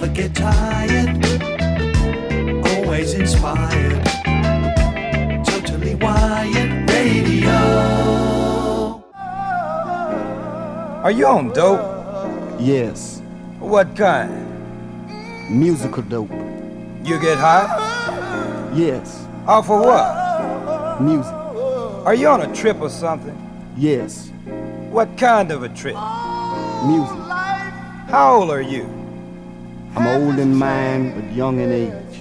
never get tired, always inspired. Totally Wired Radio. Are you on dope? Yes. What kind? Musical dope. You get high? Yes. Off of what? Music. Are you on a trip or something? Yes. What kind of a trip? Music. How old are you? I'm old in mind, but young in age.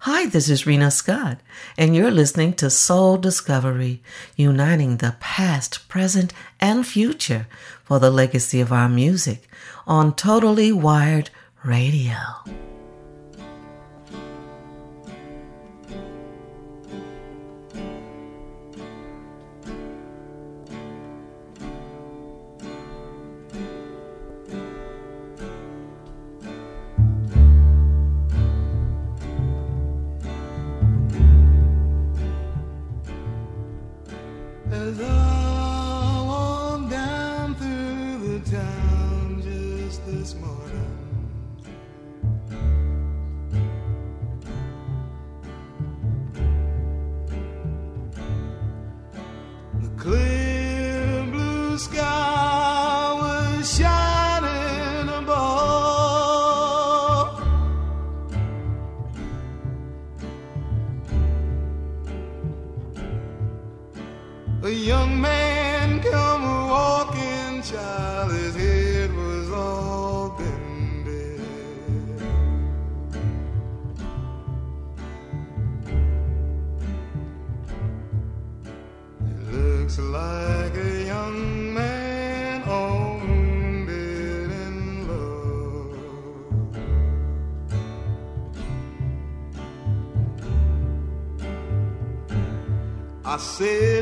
Hi, this is Rena Scott, and you're listening to Soul Discovery, uniting the past, present, and future for the legacy of our music on Totally Wired Radio.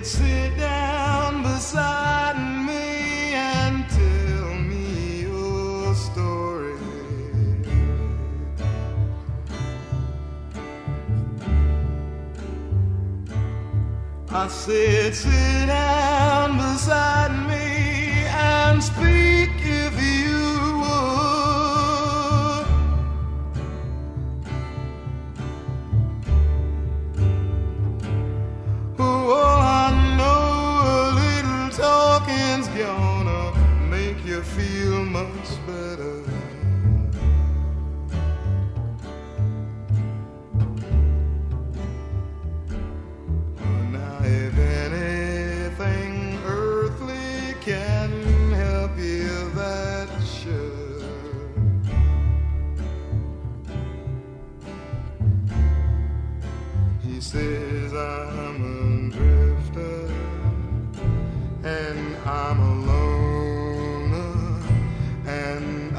Sit down beside me and tell me your story. I said, sit down beside me and speak if you would. Oh, feel much better. Now, if anything earthly can help you, that should. He says, I'm a drifter and I'm alone.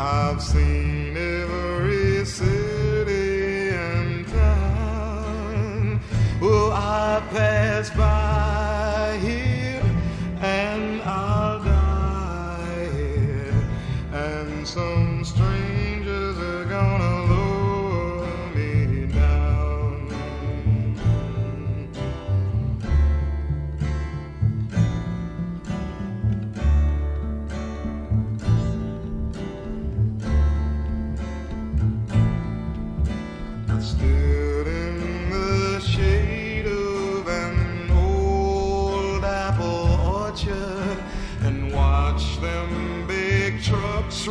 I've seen every city and town. Well, I pass by here and I'll die here, and some strangers are gonna lower me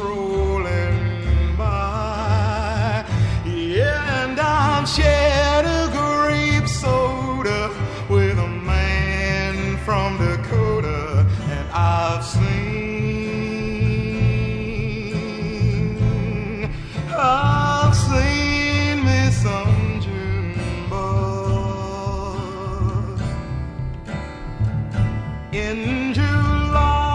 rolling by, yeah, and I'm shared a grape soda with a man from Dakota, and I've seen, me some June bars in July.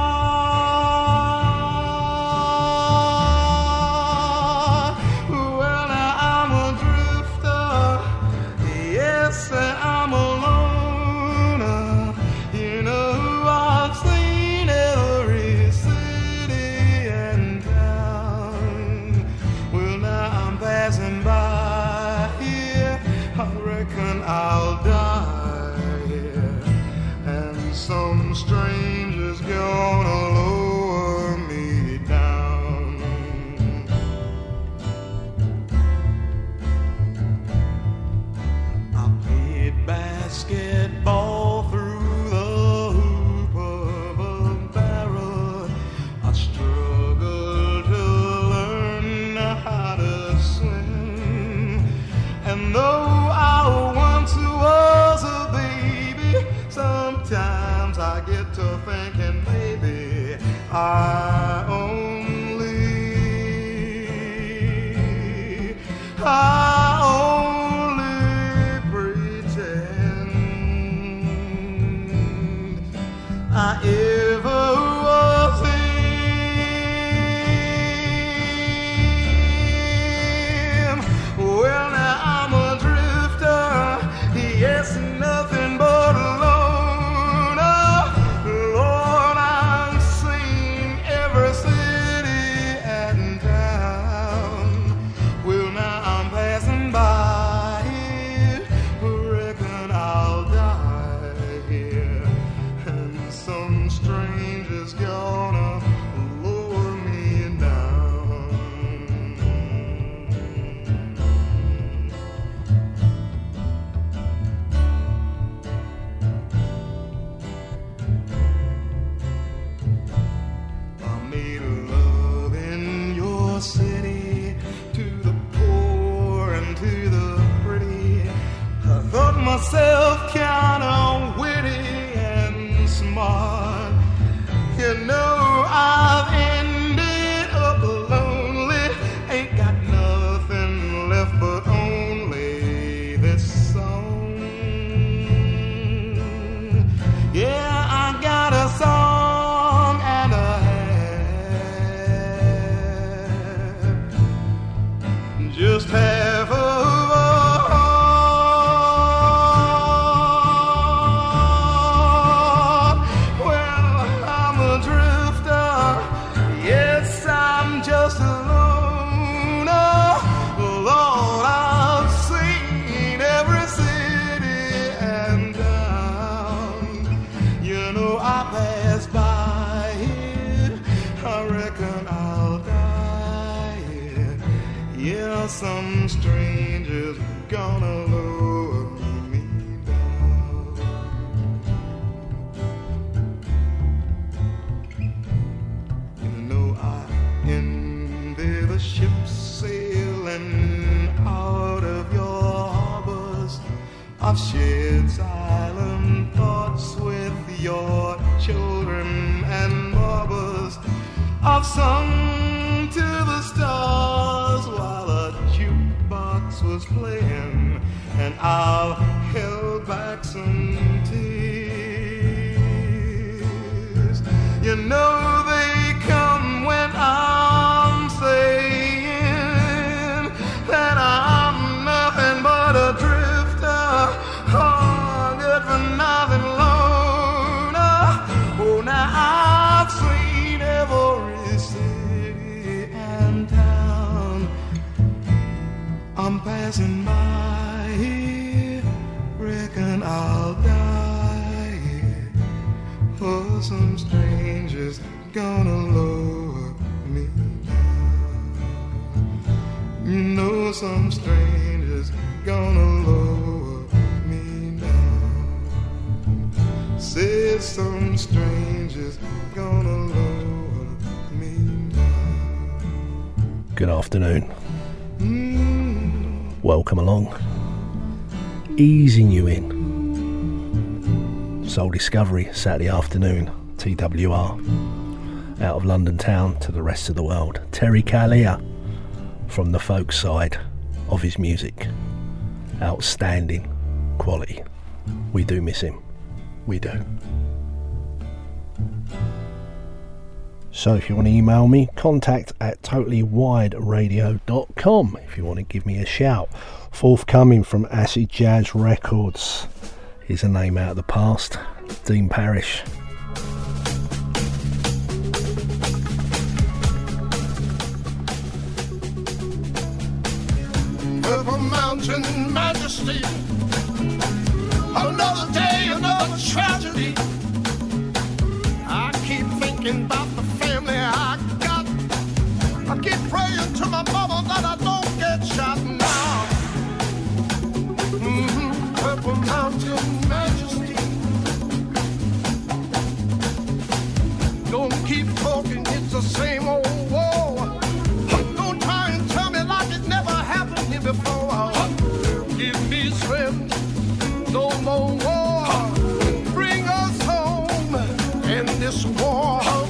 Welcome along, easing you in. Soul Discovery Saturday afternoon, TWR, out of London town to the rest of the world. Terry Callier from the folk side of his music, outstanding quality. We do miss him, we do. So if you want to email me, contact@totallywiredradio.com. If you want to give me a shout, forthcoming from Acid Jazz Records is a name out of the past, Dean Parrish. Purple mountain majesty, another day, another tragedy. I keep thinking about the family I got. I keep praying to my mama that I don't get shot now. Mm-hmm. Purple Mountain Majesty. Don't keep talking, it's the same old war. Don't try and tell me like it never happened here before. Give me strength, no more war. Bring us home in this war. Time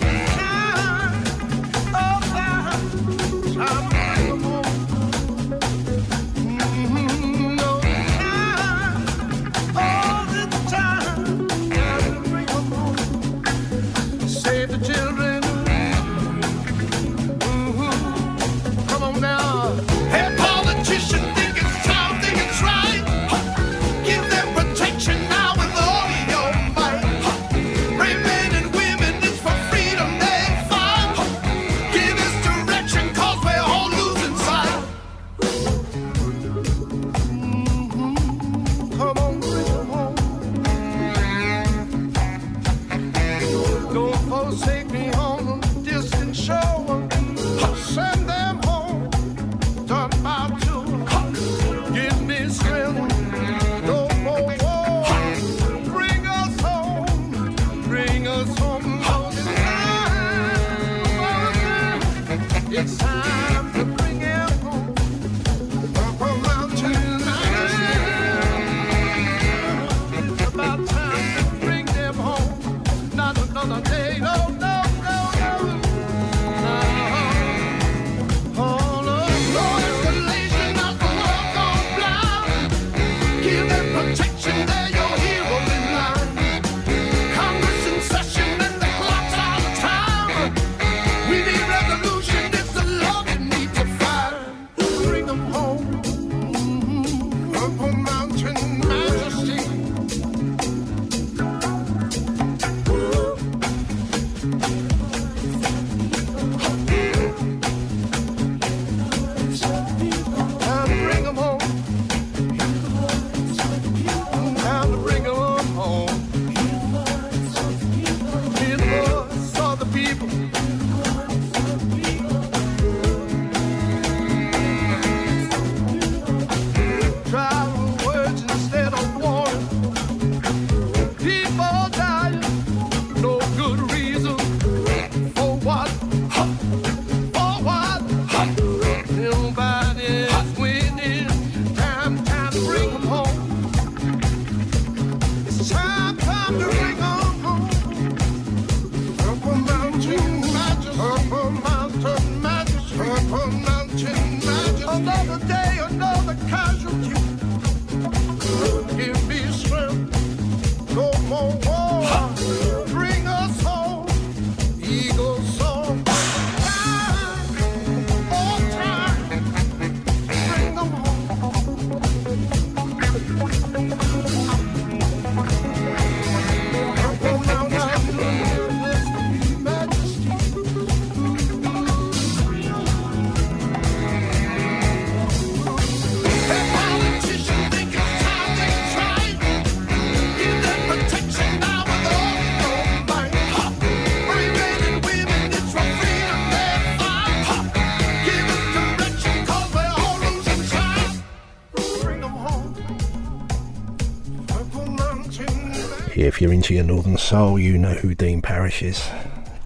If you're into your Northern Soul, you know who Dean Parrish is,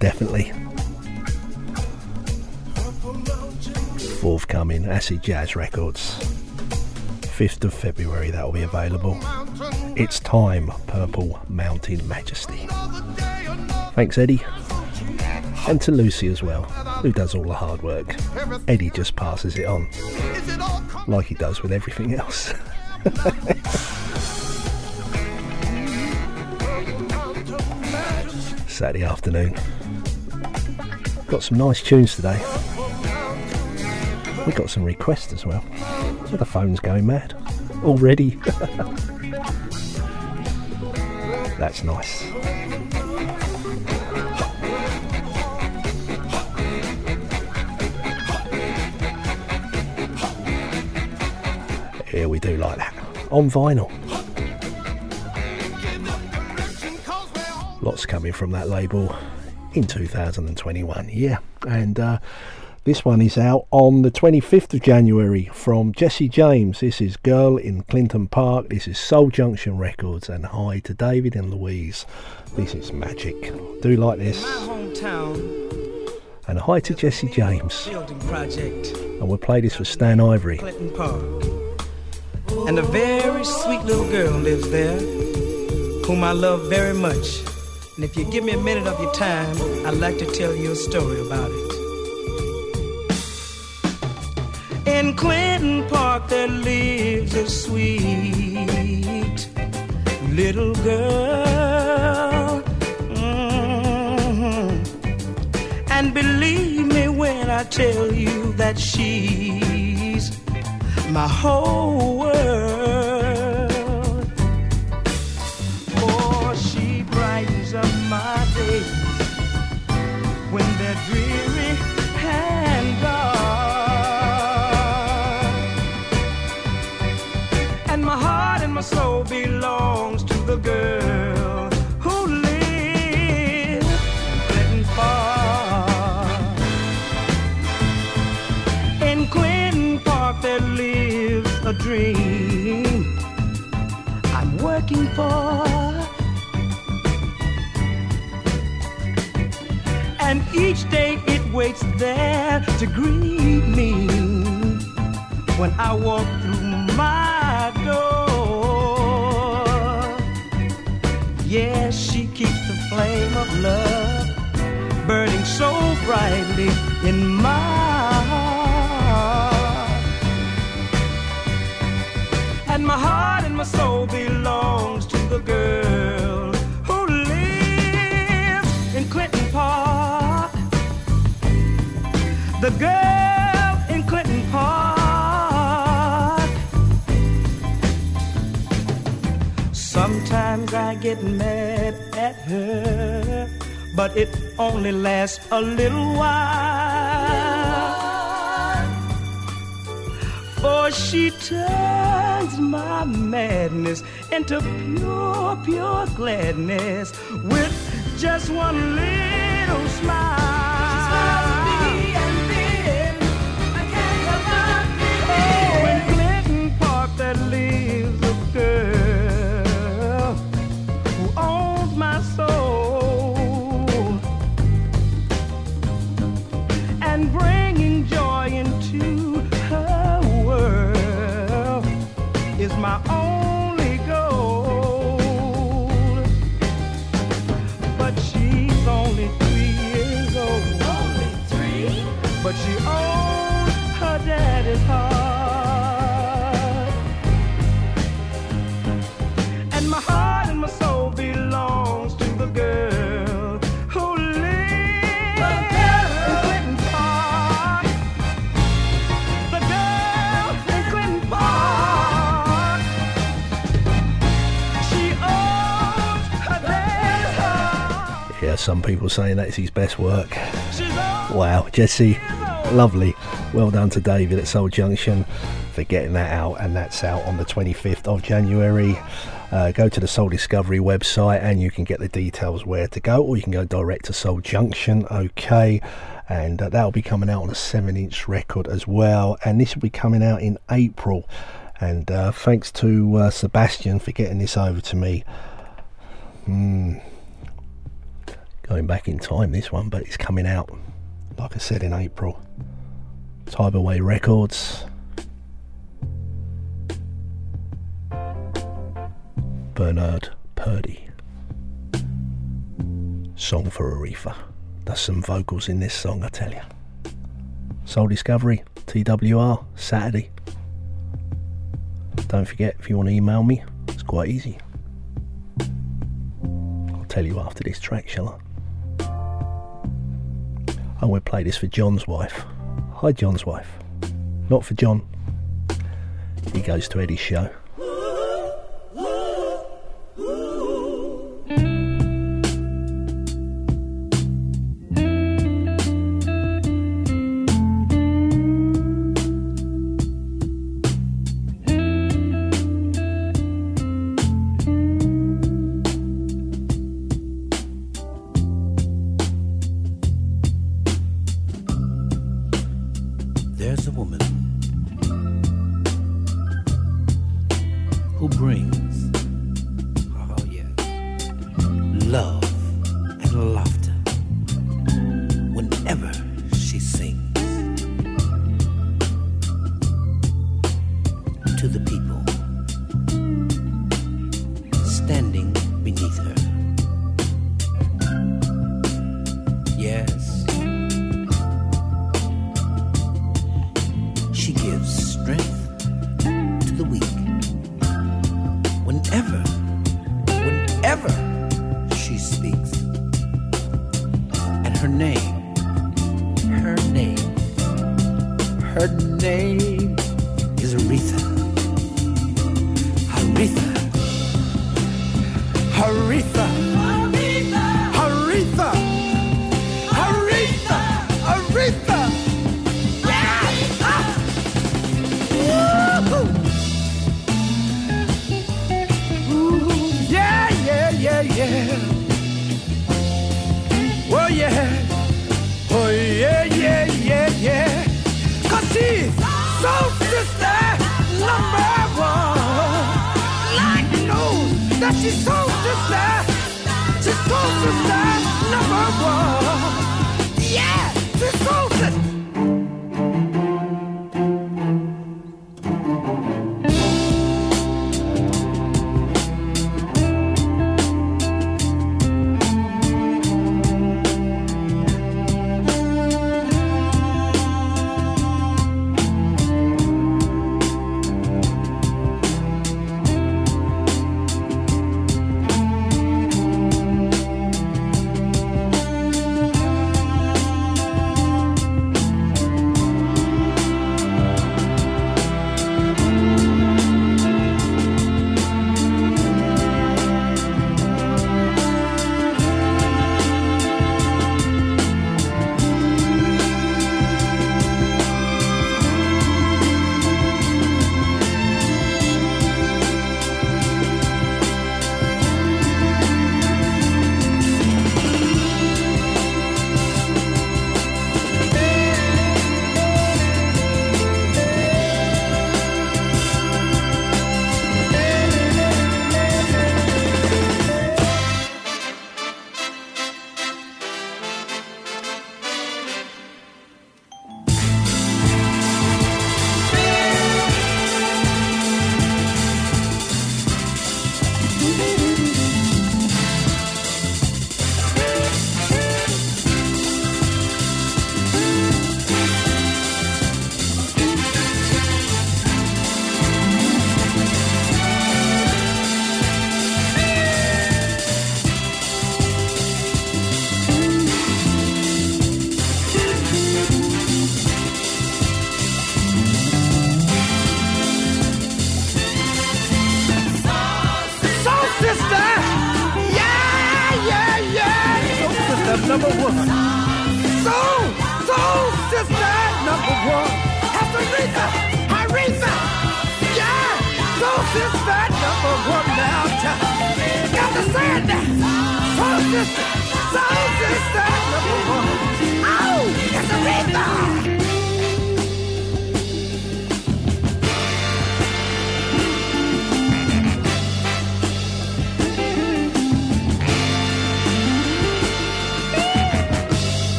definitely. Forthcoming, Acid Jazz Records, 5th of February that will be available. It's time, Purple Mountain Majesty. Thanks Eddie, and to Lucy as well, who does all the hard work. Eddie just passes it on, like he does with everything else. Saturday afternoon. Got some nice tunes today. We got some requests as well. So the phone's going mad already. That's nice. Yeah, we do like that. On vinyl. Lots coming from that label in 2021, yeah. And this one is out on the 25th of January from Jesse James. This is Girl in Clinton Park. This is Soul Junction Records. And hi to David and Louise. This is magic. Do like this. And hi to Jesse James. And we'll play this for Stan Ivory. Clinton Park. And a very sweet little girl lives there, whom I love very much. And if you give me a minute of your time, I'd like to tell you a story about it. In Clinton Park there lives a sweet little girl. Mm-hmm. And believe me when I tell you that she's my whole world. Oh, she brightens up my days when they're dreary and dark. And my heart and my soul belongs to the girl who lives in Clinton Park. In Clinton Park there lives a dream I'm working for. And each day it waits there to greet me when I walk through my door. Yeah, she keeps the flame of love burning so brightly in my heart. And my heart and my soul belongs to the girl who lives in Clinton Park. The girl in Clinton Park. Sometimes I get mad at her, but it only lasts a little while. For she turns my madness into pure, pure gladness with just one little smile. My only goal, but she's only 3 years old. Only 3, but she owns. Some people saying that's his best work. Wow, Jesse, lovely. Well done to David at Soul Junction for getting that out, and that's out on the 25th of January. Go to the Soul Discovery website and you can get the details where to go, or you can go direct to Soul Junction, okay? And that'll be coming out on a 7-inch record as well, and this will be coming out in April. And thanks to Sebastian for getting this over to me. Going back in time this one, but it's coming out, like I said, in April. Tybaway Records. Bernard Purdie. Song for a Reefer. There's some vocals in this song, I tell you. Soul Discovery, TWR, Saturday. Don't forget, if you want to email me, it's quite easy. I'll tell you after this track, shall I? I'm going to play this for John's wife. Hi, John's wife. Not for John. He goes to Eddie's show.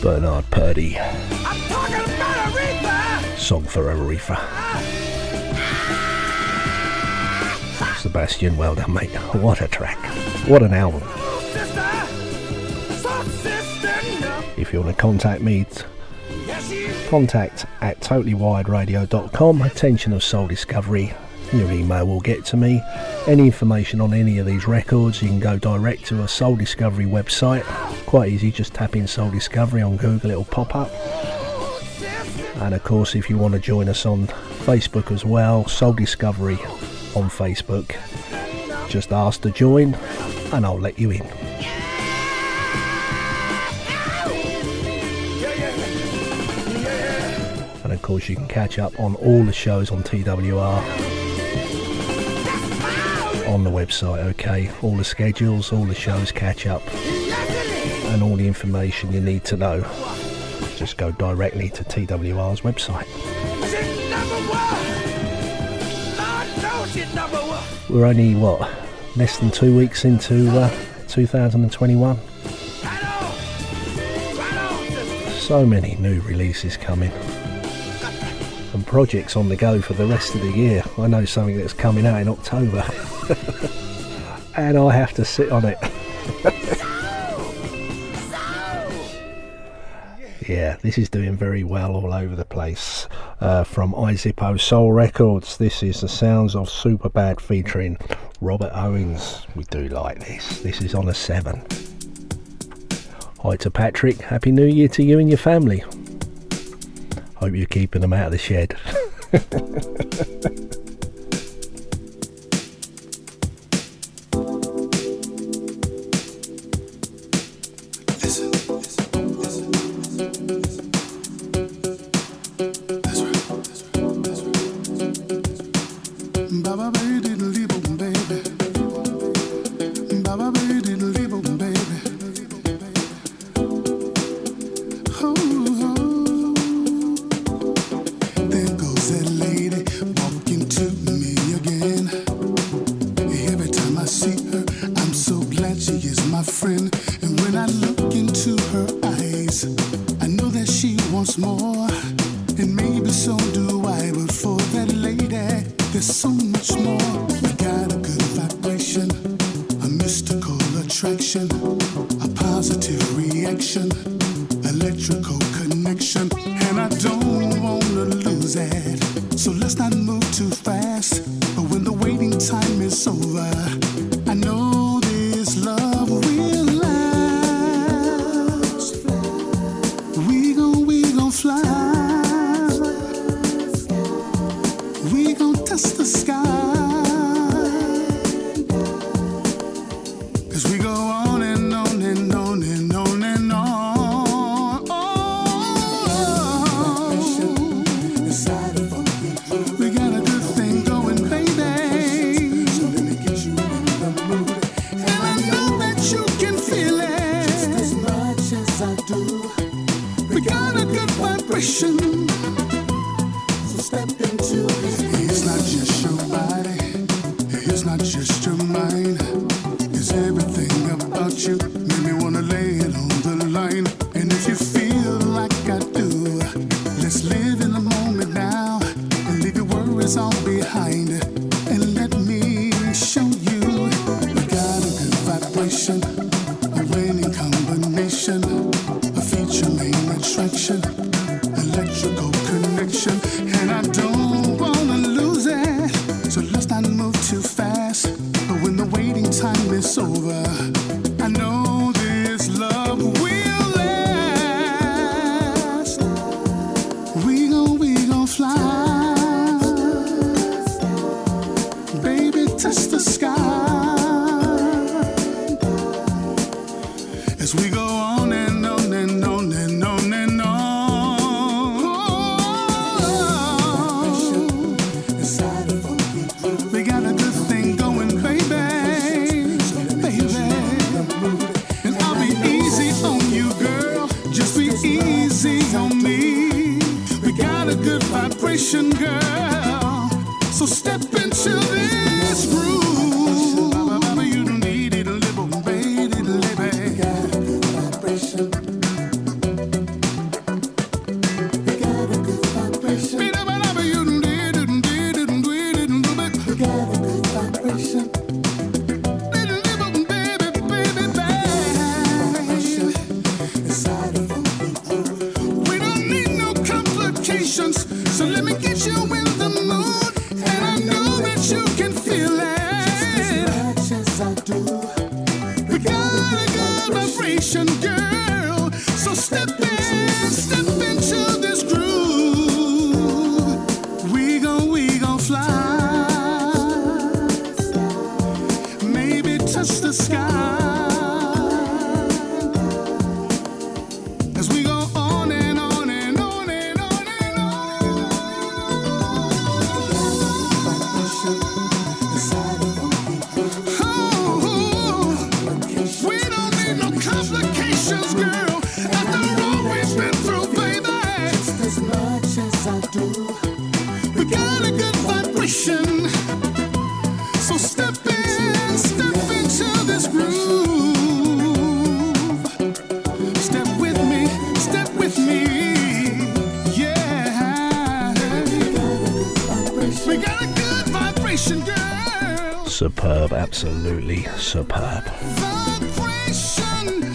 Bernard Purdie. I'm talking about a reefer. Song Forever Reefer. Sebastian, well done, mate. What a track. What an album. If you want to contact me, contact at totallywiredradio.com. Attention of Soul Discovery. Your email will get to me. Any information on any of these records, you can go direct to a Soul Discovery website. Quite easy, just tap in Soul Discovery on Google, it'll pop up. And of course, if you want to join us on Facebook as well, Soul Discovery on Facebook, just ask to join and I'll let you in. And of course, you can catch up on all the shows on TWR on the website, okay? All the schedules, all the shows, catch up, and all the information you need to know. Just go directly to TWR's website. We're only, what, less than 2 weeks into 2021? So many new releases coming. And projects on the go for the rest of the year. I know something that's coming out in October. And I have to sit on it. Yeah, this is doing very well all over the place. From izippo Soul Records, this is the sounds of Superbad featuring Robert Owens. We do like this. This is on a 7. Hi to Patrick. Happy New Year to you and your family. Hope you're keeping them out of the shed. situation, a rainy combination, a feature main attraction, electrical connection, and I don't wanna lose it, so let's not move too fast, but when the waiting time is over, I know this love will last, we gon' fly, baby touch the sky. We go on and on and on and on and on. We got a good thing going, baby, baby. And I'll be easy on you, girl. Just be easy on me. We got a good vibration, girl. So step into this groove. Superb, absolutely superb.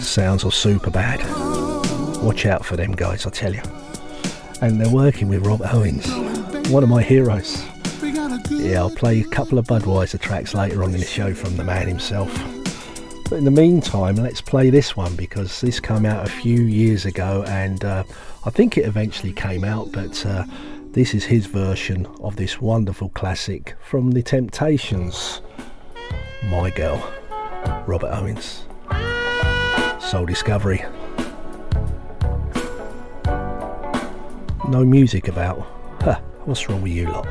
Sounds are super bad. Watch out for them guys, I tell you. And they're working with Robert Owens, one of my heroes. Yeah, I'll play a couple of Budweiser tracks later on in the show from the man himself. But in the meantime, let's play this one because this came out a few years ago and I think it eventually came out, but this is his version of this wonderful classic from The Temptations. My Girl, Robert Owens. Soul Discovery. No music about. Huh, what's wrong with you lot?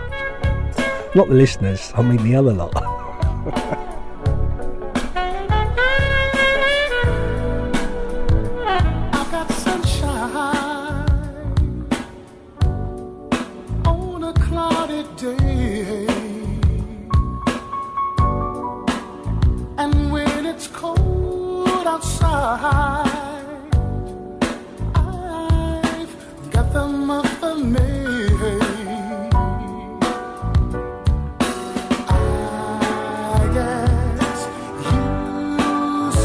Not the listeners, I mean the other lot. I've got the month of May. I guess you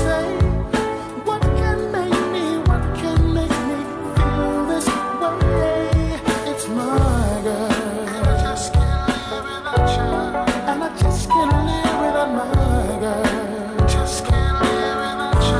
say, what can make me feel this way? It's my girl, and I just can't live without you, and I just can't live without my girl. Just can't live without you.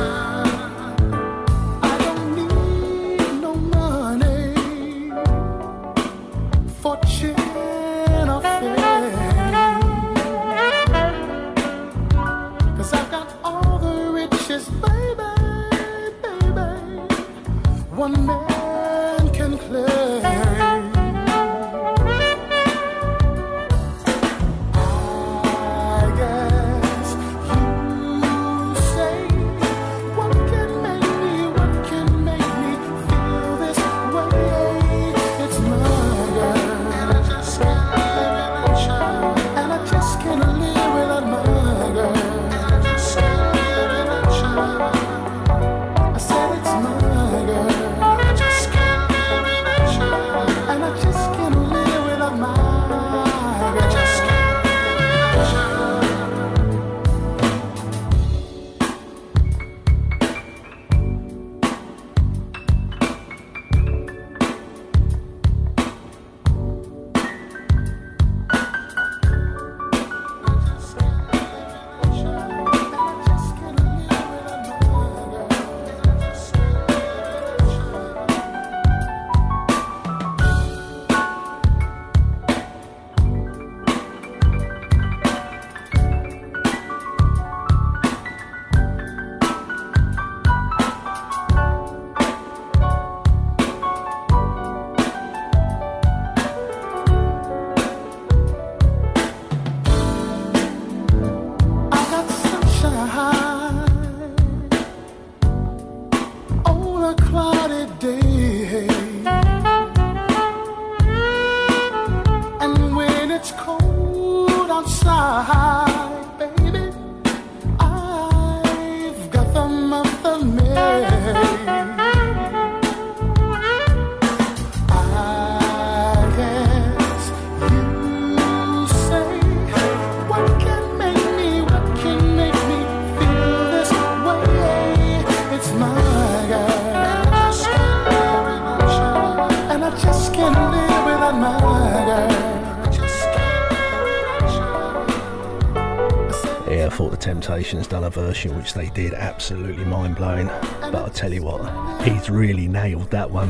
Temptations done a version which they did, absolutely mind-blowing. But I'll tell you what, he's really nailed that one.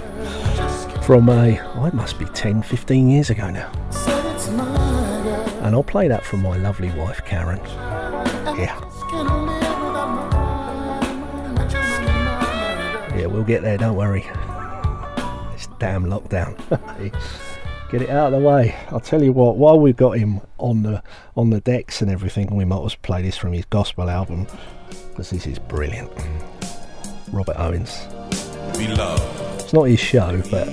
From it must be 10, 15 years ago now. And I'll play that for my lovely wife, Karen. Yeah, we'll get there, don't worry. It's damn lockdown. Get it out of the way. I'll tell you what, while we've got him on the decks and everything, we might as well play this from his gospel album, because this is brilliant. Robert Owens. We love. It's not his show, but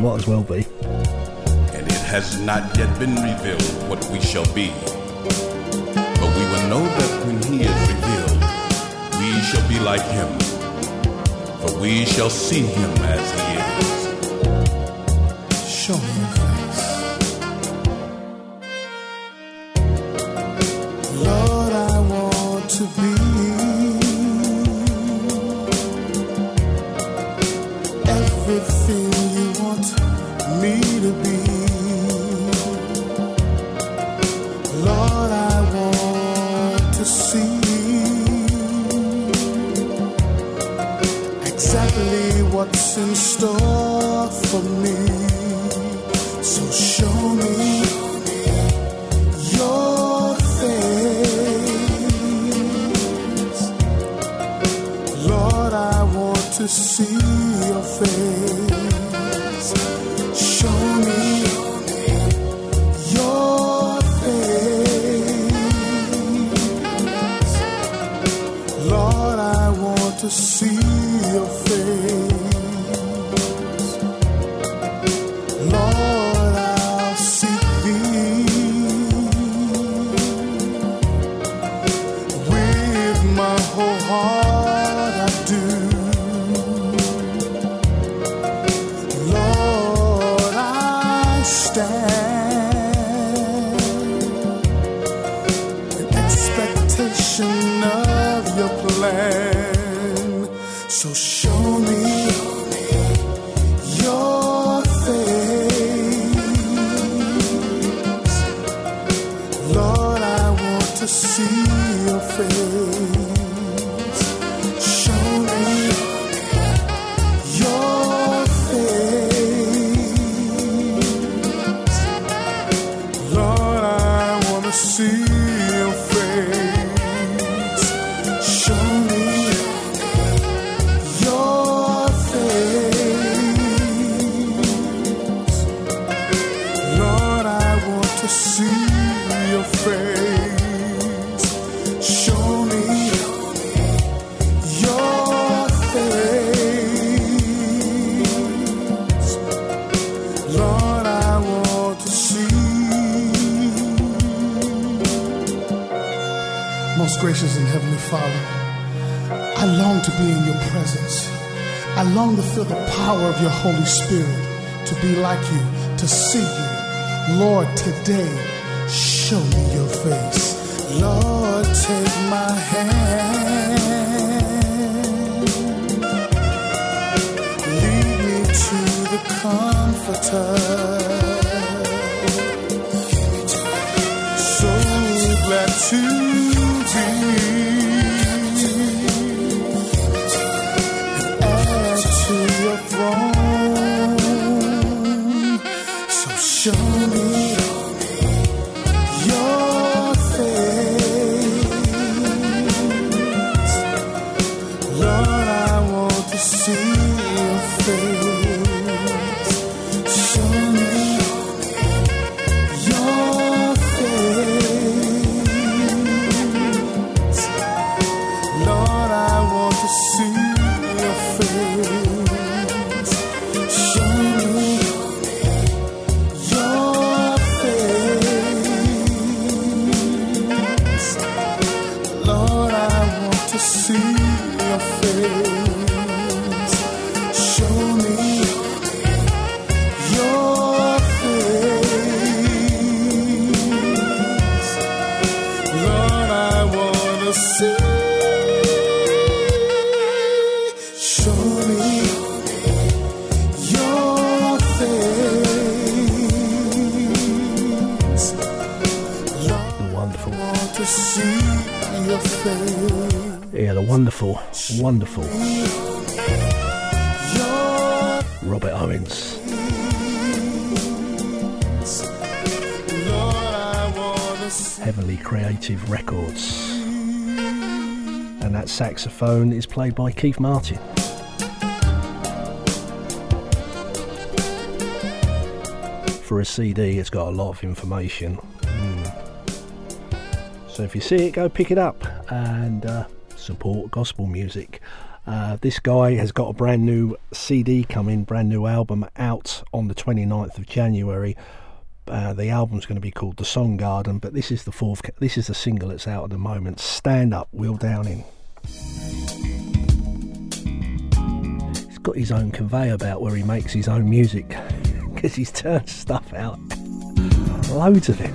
might as well be. And it has not yet been revealed what we shall be, but we will know that when he is revealed, we shall be like him, for we shall see him as he is. Show me your face, Lord, I want to be everything you want me to be. Lord, I want to see exactly what's in store for me. So show me your face, Lord, I want to see your face. Show me your face, Lord, I want to see your face. So show me your face, Lord, I want to see your face. Show me your face, Lord, I want to see your face. Gracious and Heavenly Father, I long to be in your presence. I long to feel the power of your Holy Spirit, to be like you, to see you. Lord, today, show me your face. Lord, take my hand. Lead me to the Comforter. So glad to yeah, the wonderful, wonderful Robert Owens. Heavenly Creative Records. And that saxophone is played by Keith Martin. For a CD, it's got a lot of information. So if you see it, go pick it up and support gospel music. This guy has got a brand new CD coming, brand new album out on the 29th of January. The album's going to be called The Song Garden, but this is the fourth. This is the single that's out at the moment. Stand Up, Will Downing. He's got his own conveyor belt where he makes his own music because he's turned stuff out, loads of it.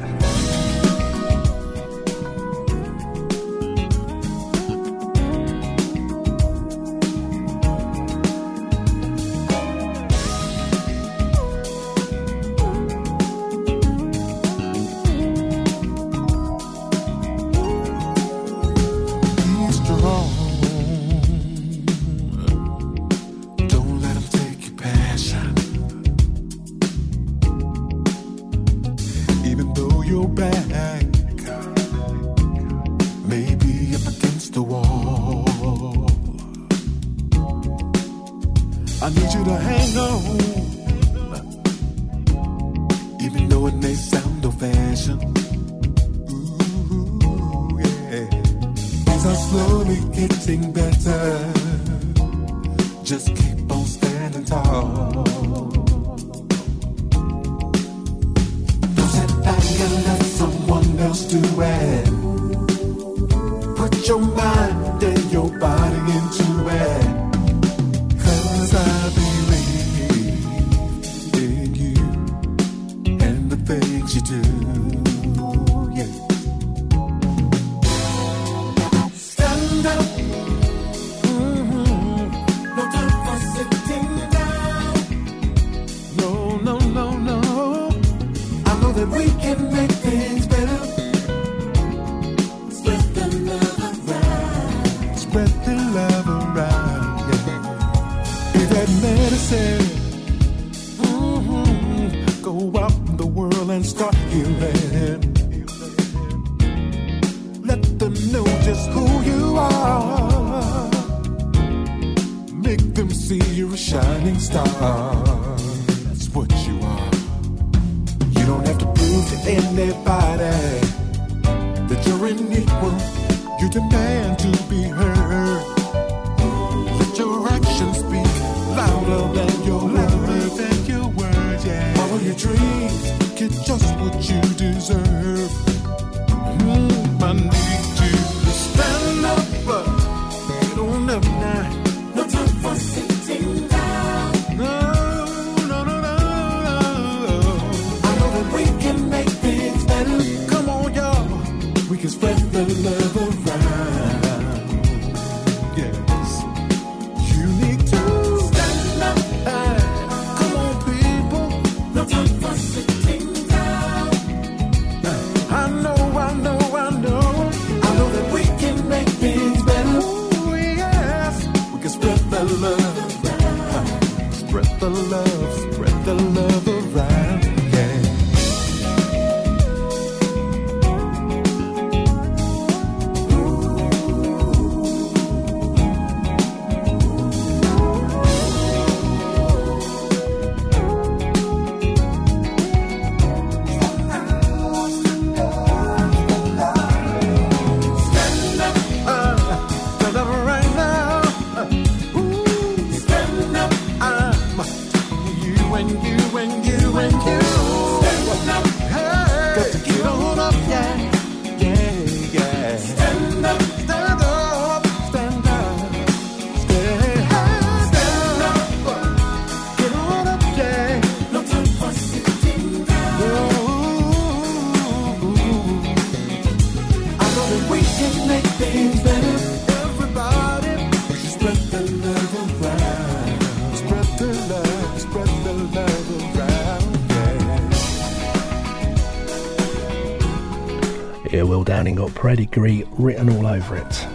Will Downing got pedigree written all over it.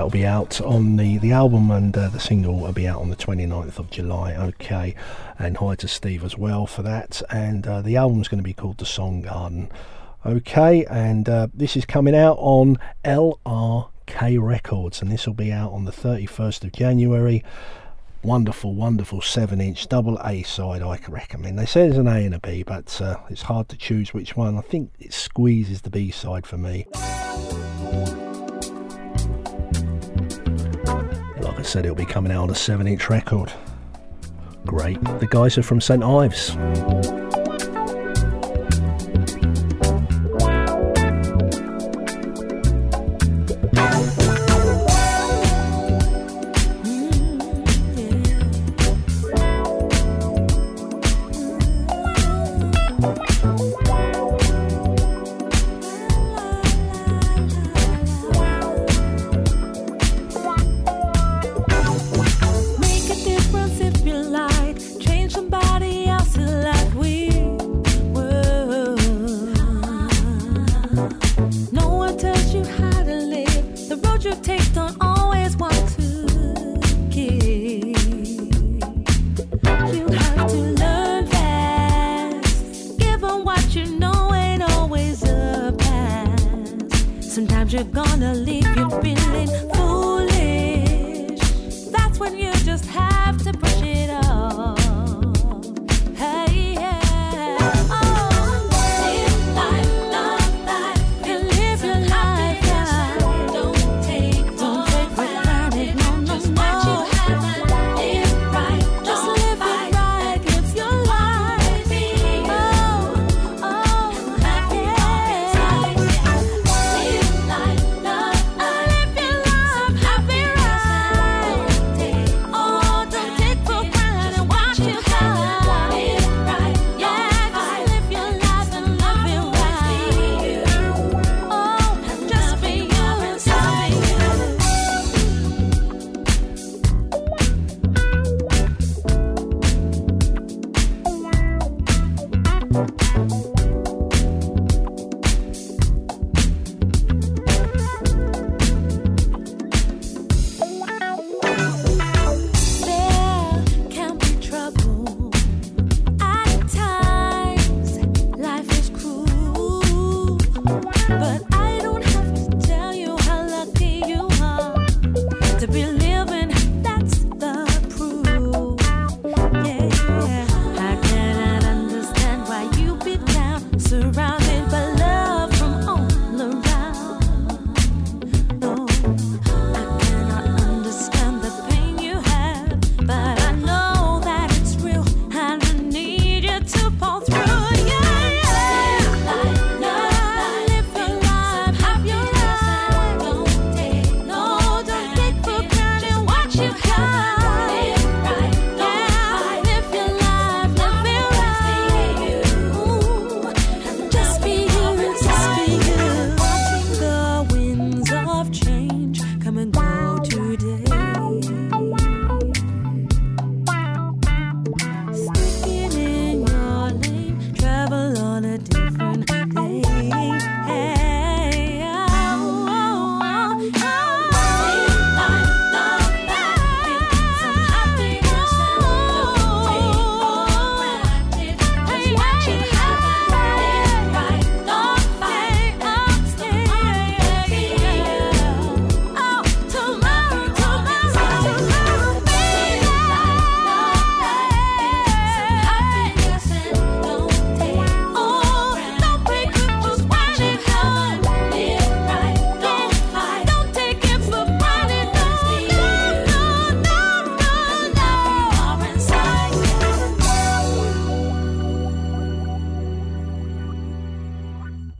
That'll be out on the album, and the single will be out on the 29th of July. Okay, and hi to Steve as well for that. And the album's going to be called The Song Garden. Okay, and this is coming out on LR. K records, and this will be out on the 31st of January. Wonderful 7-inch double A side. I can recommend. They say there's an A and a B, but it's hard to choose which one. I think it squeezes the B side for me. Like I said, it'll be coming out on a 7-inch record. Great. The guys are from St. Ives.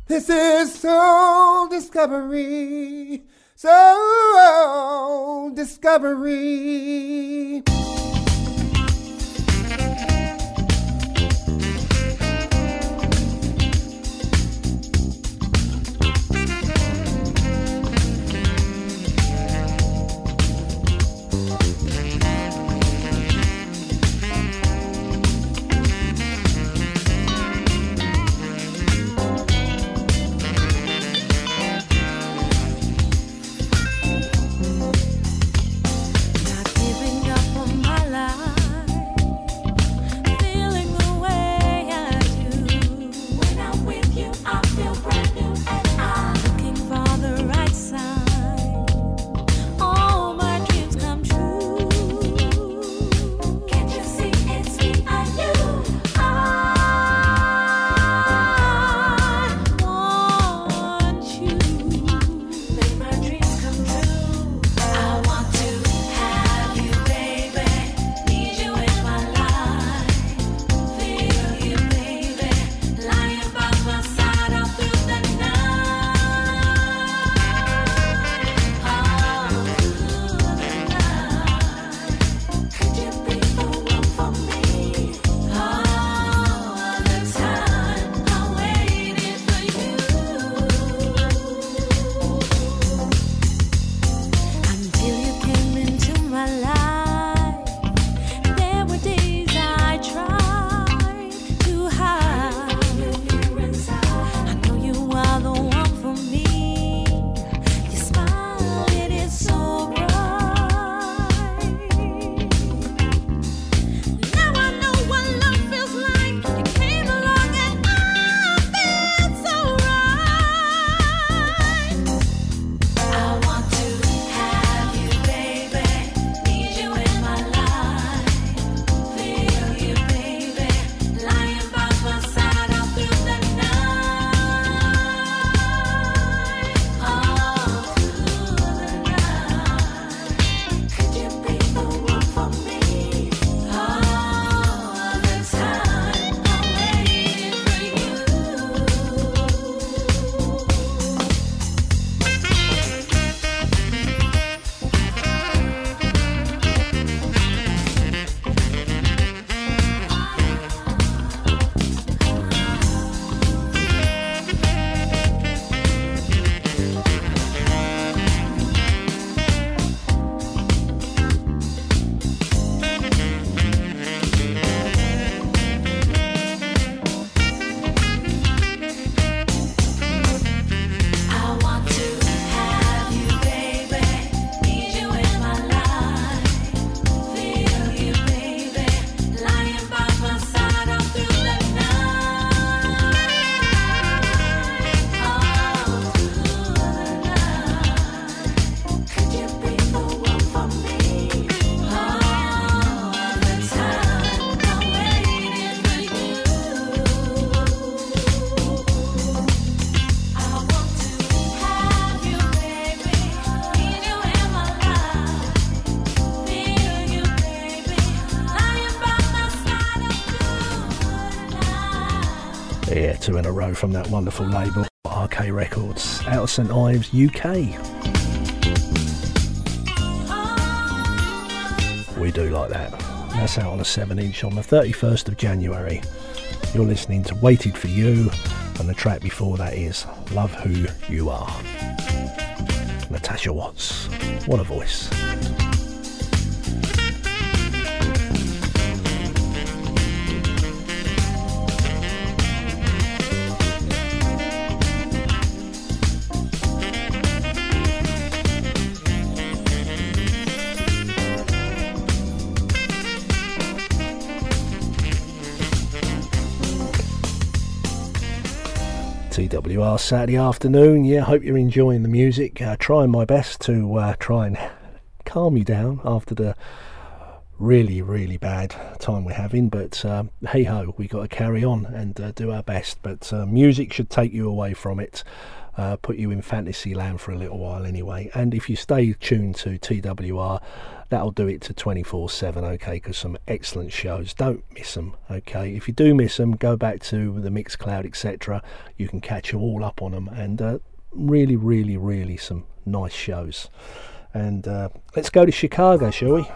This is Soul Discovery, Soul Discovery. here, two in a row from that wonderful label, RK Records, out of St. Ives, UK. We do like that. That's out on a 7-inch on the 31st of January. You're listening to Waited For You, and the track before that is Love Who You Are. Natasha Watts, what a voice. TWR Saturday afternoon. Yeah, hope you're enjoying the music. Trying my best to try and calm you down after the really bad time we're having, but hey ho, we got to carry on and do our best. But music should take you away from it, put you in fantasy land for a little while anyway. And if you stay tuned to TWR, that'll do it to 24/7, okay, because some excellent shows, don't miss them, okay. If you do miss them, go back to the Mixcloud, etc. You can catch you all up on them, and really some nice shows. And let's go to Chicago, shall we?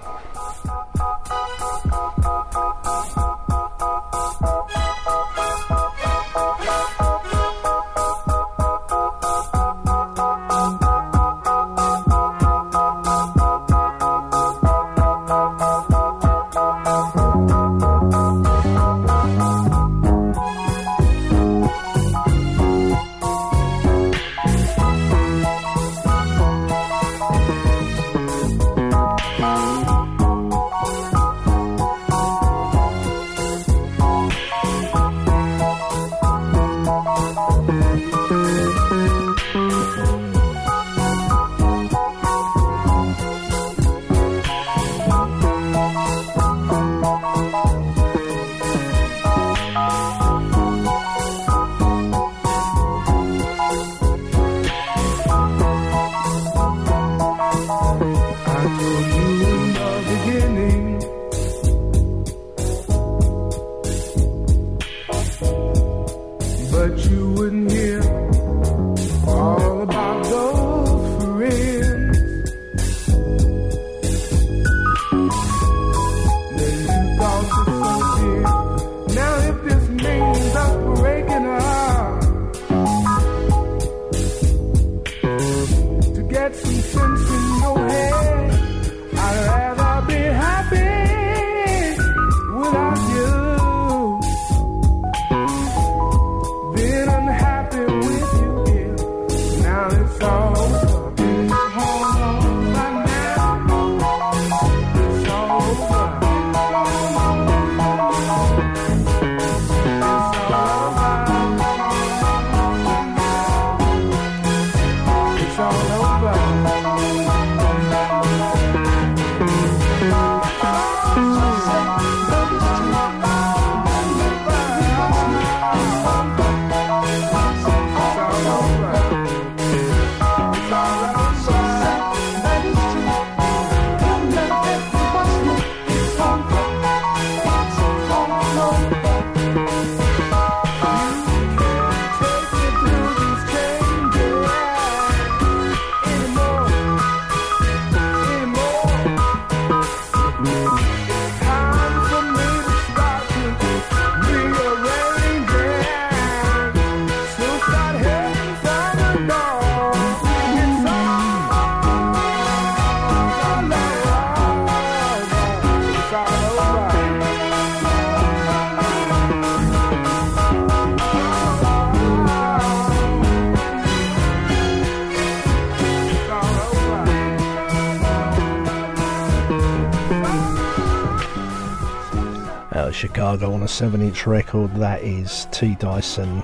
Chicago on a 7-inch record, that is T. Dyson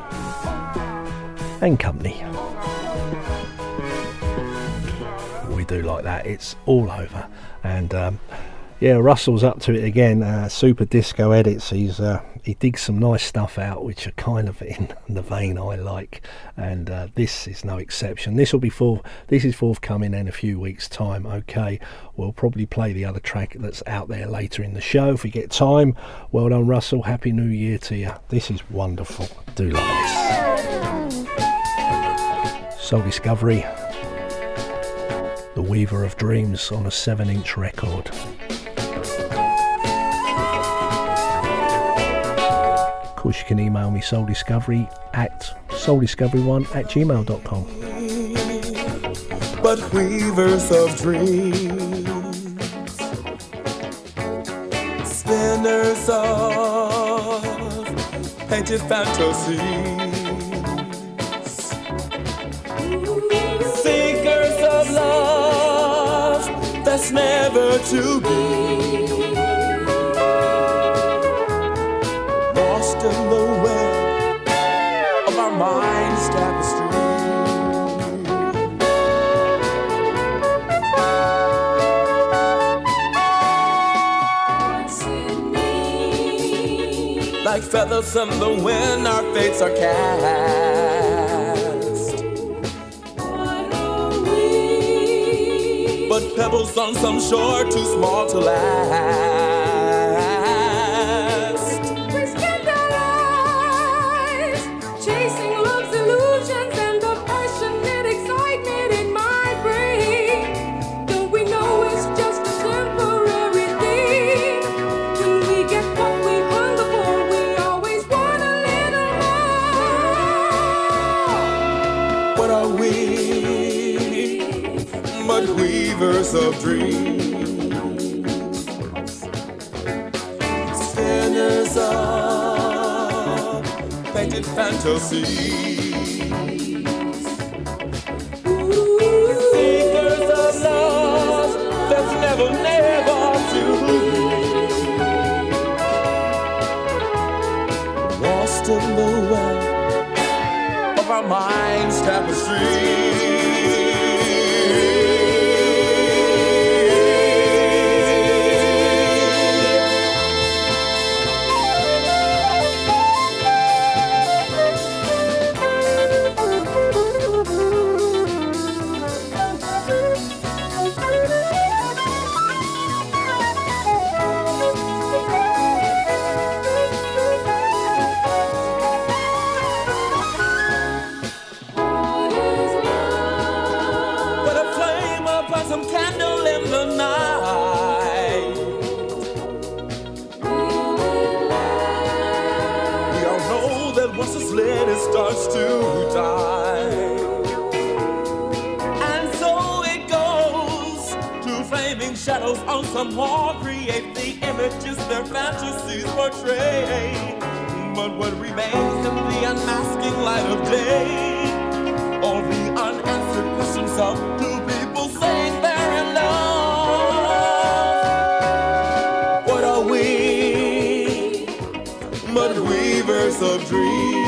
and Company. We do like that, it's all over. And Yeah, Russell's up to it again. Super Disco Edits. He digs some nice stuff out, which are kind of in the vein I like, and this is no exception. This is forthcoming in a few weeks' time. Okay, we'll probably play the other track that's out there later in the show if we get time. Well done, Russell. Happy New Year to you. This is wonderful. I do like this. Soul Discovery, The Weaver of Dreams on a 7-inch record. Of course, you can email me souldiscovery1@gmail.com. But weavers of dreams, spinners of painted fantasies, seekers of love that's never to be, in the web of our mind's tapestry. Like feathers in the wind, our fates are cast. What are we? But pebbles on some shore too small to last. Of dreams, sinners of painted fantasies, seekers of love that's never, never to be, lost in the web of our mind's tapestry. To die, and so it goes to flaming shadows on some wall. Create the images their fantasies portray, but what remains in the unmasking light of day? All the unanswered questions of two people saying they're in love. What are we but weavers of dreams?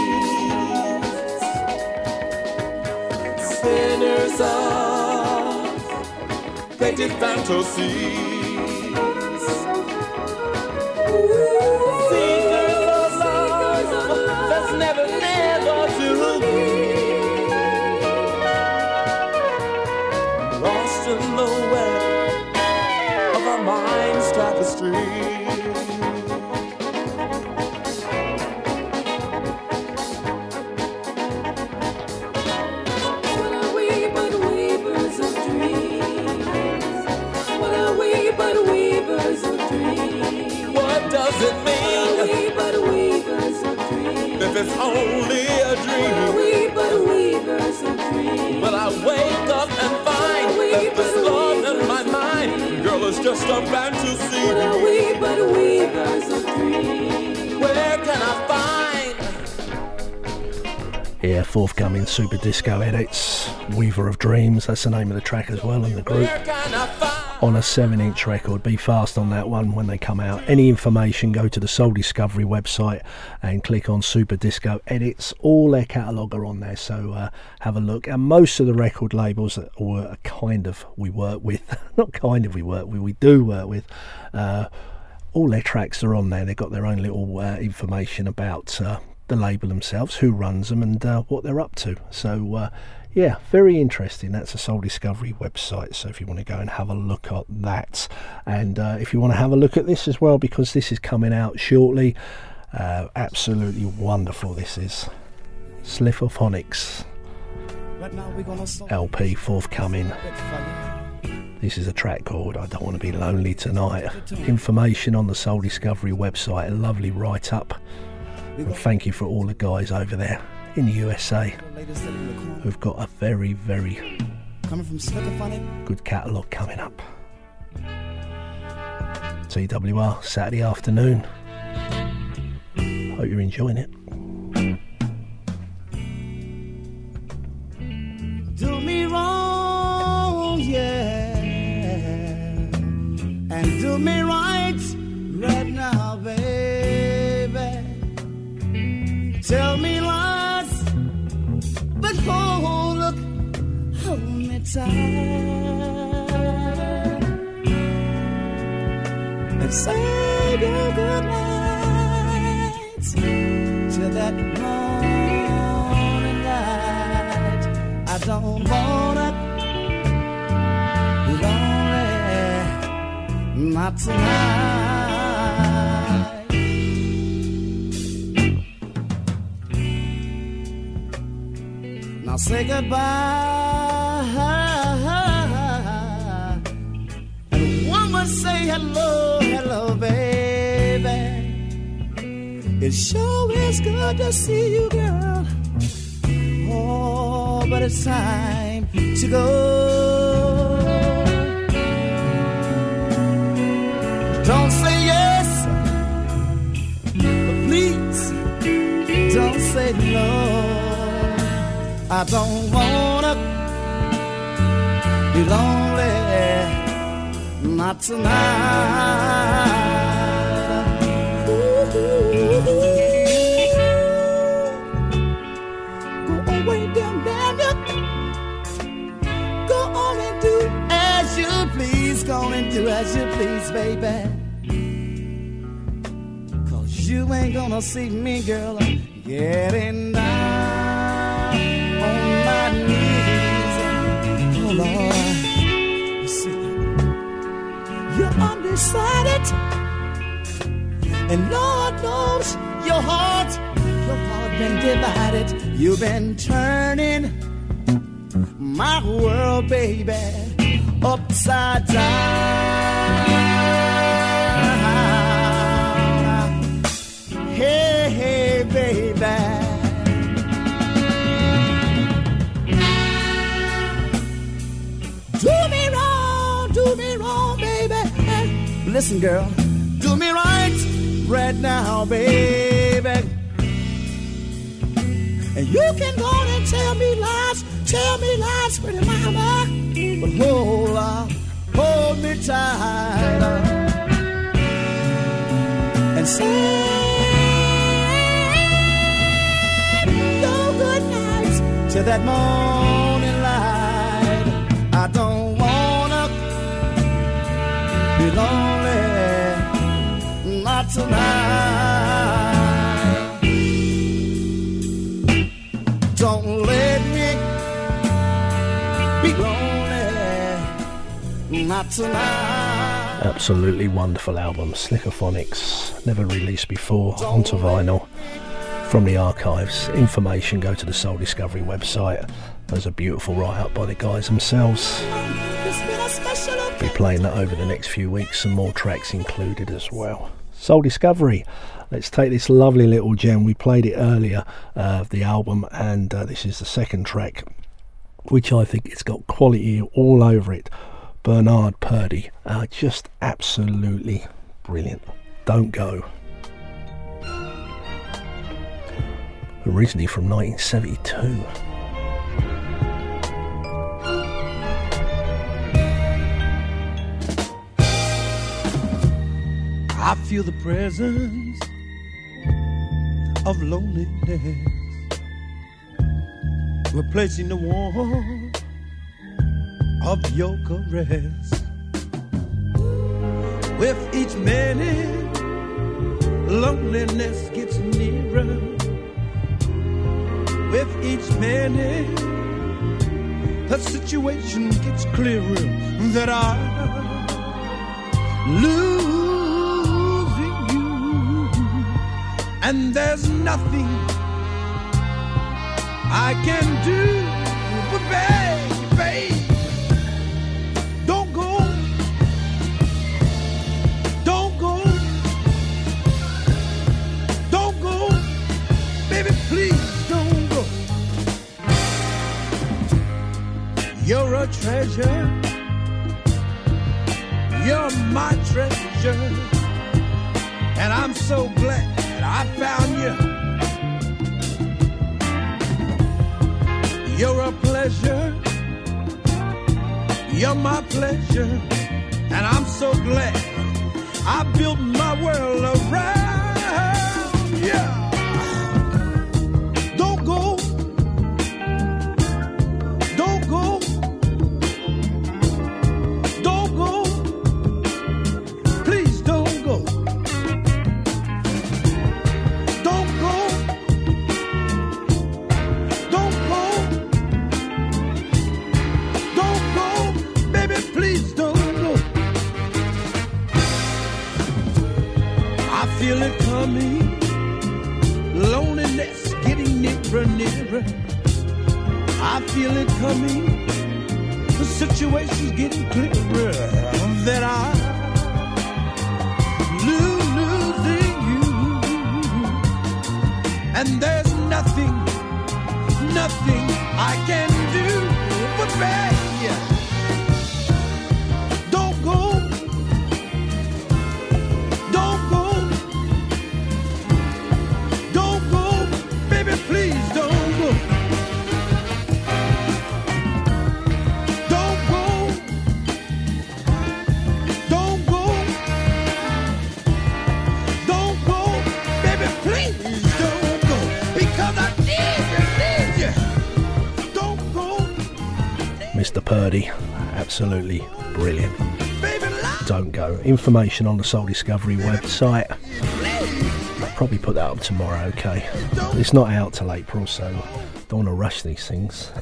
Of painted fantasies, seekers of love that's never, never to be, lost in the web of our mind's tapestry. It mean? But weavers of dreams. If it's only a dream, but weavers of dreams. Well, I wake up and find that this love in my mind, girl, is just a fantasy. But weavers of dreams. Where can I find? Yeah, forthcoming Super Disco Edits, Weaver of Dreams. That's the name of the track as well in the group. Where can I find? on a 7-inch record. Be fast on that one when they come out. Any information, go to the Soul Discovery website and click on Super Disco Edits. All their catalogue are on there, so have a look. And most of the record labels that were kind of we work with, not kind of we work with, we do work with, all their tracks are on there. They've got their own little information about the label themselves, who runs them, and what they're up to. So yeah, very interesting. That's a Soul Discovery website, so if you want to go and have a look at that. And if you want to have a look at this as well, because this is coming out shortly, absolutely wonderful this is. Slifophonics LP forthcoming. This is a track called I Don't Want to Be Lonely Tonight. Information on the Soul Discovery website, a lovely write-up. And thank you for all the guys over there in the USA who've got a very, very good catalogue coming up. TWR, Saturday afternoon. Hope you're enjoying it. Do me wrong, yeah, and do me right, right now, baby. Tell me lies, but oh, look, hold me tight, and say your good night to that morning light. I don't wanna be lonely, not tonight. Now say goodbye, and one would say hello, hello, baby. It sure is good to see you, girl. Oh, but it's time to go. Don't say yes, but please don't say no. I don't wanna be lonely, not tonight. Go and do as you please, baby, 'cause you ain't gonna see me, girl, getting down on my knees. Oh Lord, see, you're undecided, and Lord knows your heart been divided. You've been turning my world, baby, upside down. Hey, hey, baby. Do me wrong, baby. Hey, listen, girl, do me right, right now, baby. And you can go and tell me lies, pretty mama. But hold on, hold me tight, and say your good night to that morning light. I don't wanna be lonely, not tonight. Don't let me be lonely, not tonight. Absolutely wonderful album, Slicophonics, never released before, onto vinyl from the archives. Information, go to the Soul Discovery website. There's a beautiful write-up by the guys themselves. Be playing that over the next few weeks, some more tracks included as well. Soul Discovery, let's take this lovely little gem. We played it earlier of the album, and this is the second track, which I think it's got quality all over it. Bernard Purdie, just absolutely brilliant. Don't Go. Originally from 1972. I feel the presence of loneliness, replacing the warmth of your caress. With each minute, loneliness gets nearer. With each minute, the situation gets clearer that I lose you, and there's nothing I can do. But babe, don't go, don't go, don't go, baby, please don't go. You're a treasure, you're my treasure, and I'm so glad I found you. You're a pleasure, you're my pleasure, and I'm so glad I built my world around you. Don't go, don't go, don't go, please don't go, don't go. Feel it coming, loneliness getting nearer, nearer. I feel it coming, the situation's getting clearer that I'm losing you, and there's nothing, nothing I can do but beg you. Please don't go. Don't go. Don't go. Don't go. Baby, please don't go. Because I need you. Don't go. Mr. Purdie, absolutely brilliant. Baby, don't go. Information on the Soul Discovery website. Probably put that up tomorrow, okay? It's not out till April, so don't want to rush these things.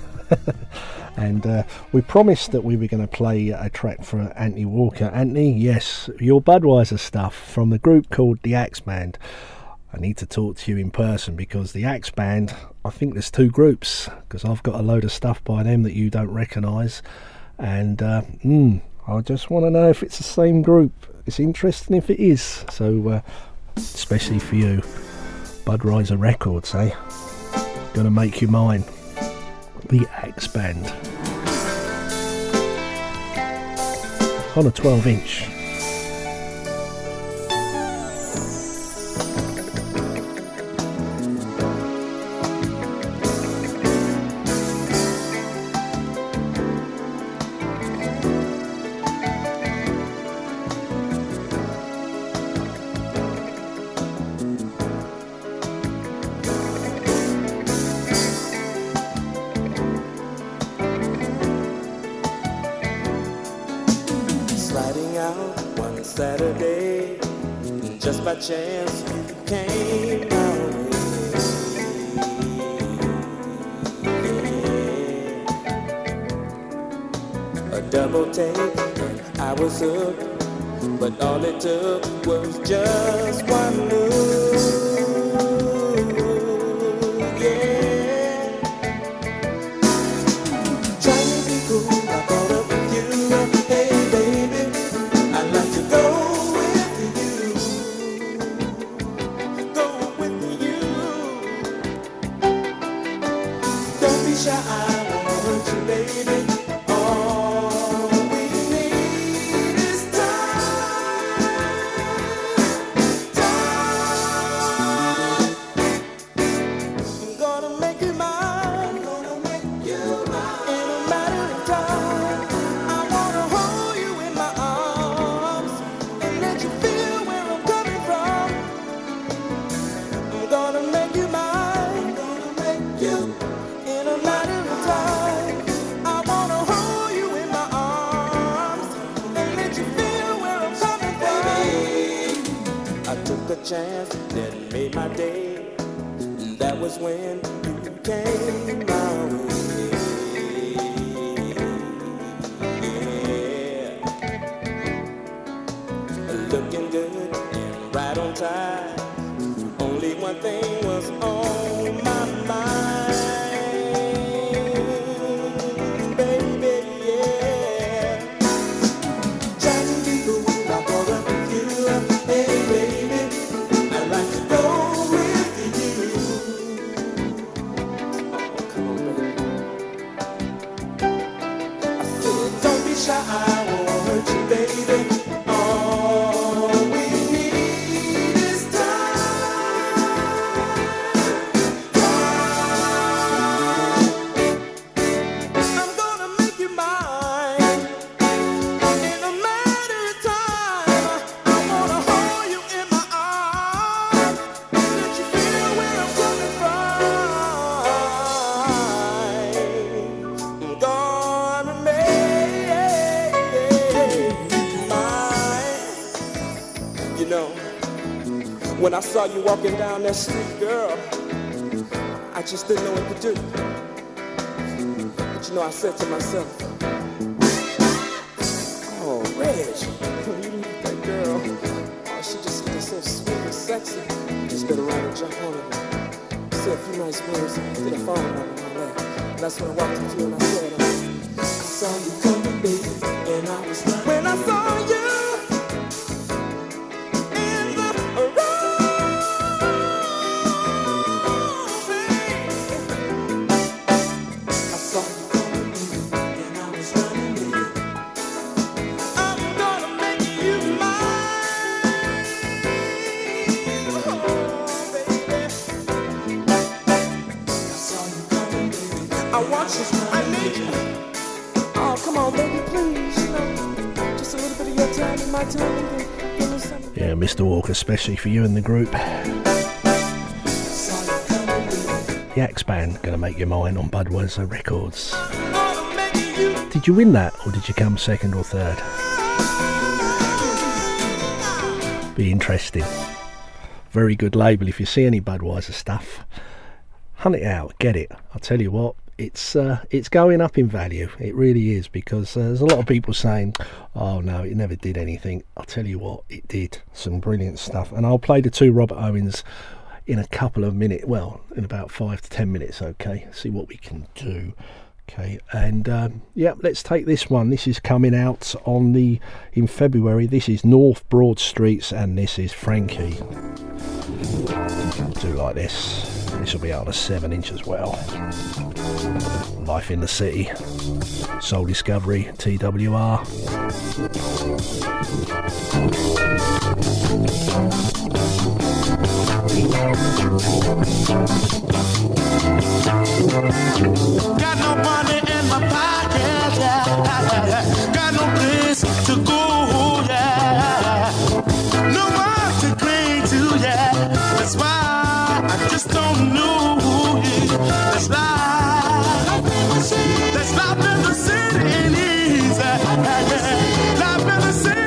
And we promised that we were going to play a track for Anthony Walker. Anthony, yes, your Budweiser stuff from the group called The Axe Band. I need to talk to you in person because The Axe Band, I think there's two groups, because I've got a load of stuff by them that you don't recognise. And I just want to know if it's the same group. It's interesting if it is. So... especially for you, Budweiser Records, eh? Gonna make you mine. The Axe Band on a 12-inch. Chance you came my way. Yeah. A double take and I was hooked, but all it took was just one move. Yeah. Trying to be cool, I thought of you. Hey baby, I'd like to go. Feel where I'm going. chance that made my day, and that was when you came my way. Yeah. Looking good and right on time. Only one thing was on my mind. When I saw you walking down that street, girl, I just didn't know what to do. But you know, I said to myself, oh, Reg, when you look at that girl, oh, she just looks so sweet and sexy. You just better run and jump on her. Say a few nice words, did I fall in love with my life? And that's when I walked up to you and I said, I saw you coming, baby, and I was like, when I saw you. Yeah, Mr. Walker, especially for you and the group. The Axe Band, Gonna Make You Mine on Budweiser Records. Did you win that, or did you come second or third? Be interesting. Very good label. If you see any Budweiser stuff, hunt it out, get it. I'll tell you what, it's going up in value. It really is, because there's a lot of people saying, oh no, it never did anything. I'll tell you what, it did. Some brilliant stuff. And I'll play the two Robert Owens in a couple of minutes. Well, in about 5 to 10 minutes, okay? See what we can do. Okay, and yeah, let's take this one. This is coming out in February. This is North Broad Streets, and this is Frankie. I'll do like this. This will be out of 7 inch as well. Life in the City, Soul Discovery, TWR. Got no money in my pocket, yeah. Got no place to go, yeah. No one to cling to, yeah. That's why I just don't know who is. That's life. That's life in the city ain't easy. Life in the city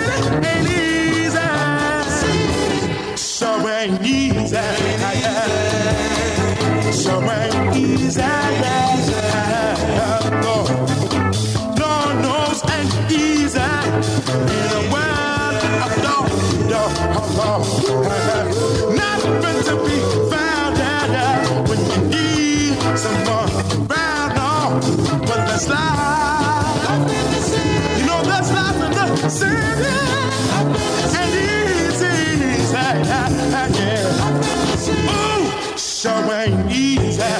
ain't easy. Sure ain't easy. Sure ain't easy. Lord knows ain't easy. In the world of love, nothing to be found out when you need someone round on. But that's life. You know that's life in the city. And it's easy. Yeah. Ooh, sure ain't easy. Yeah.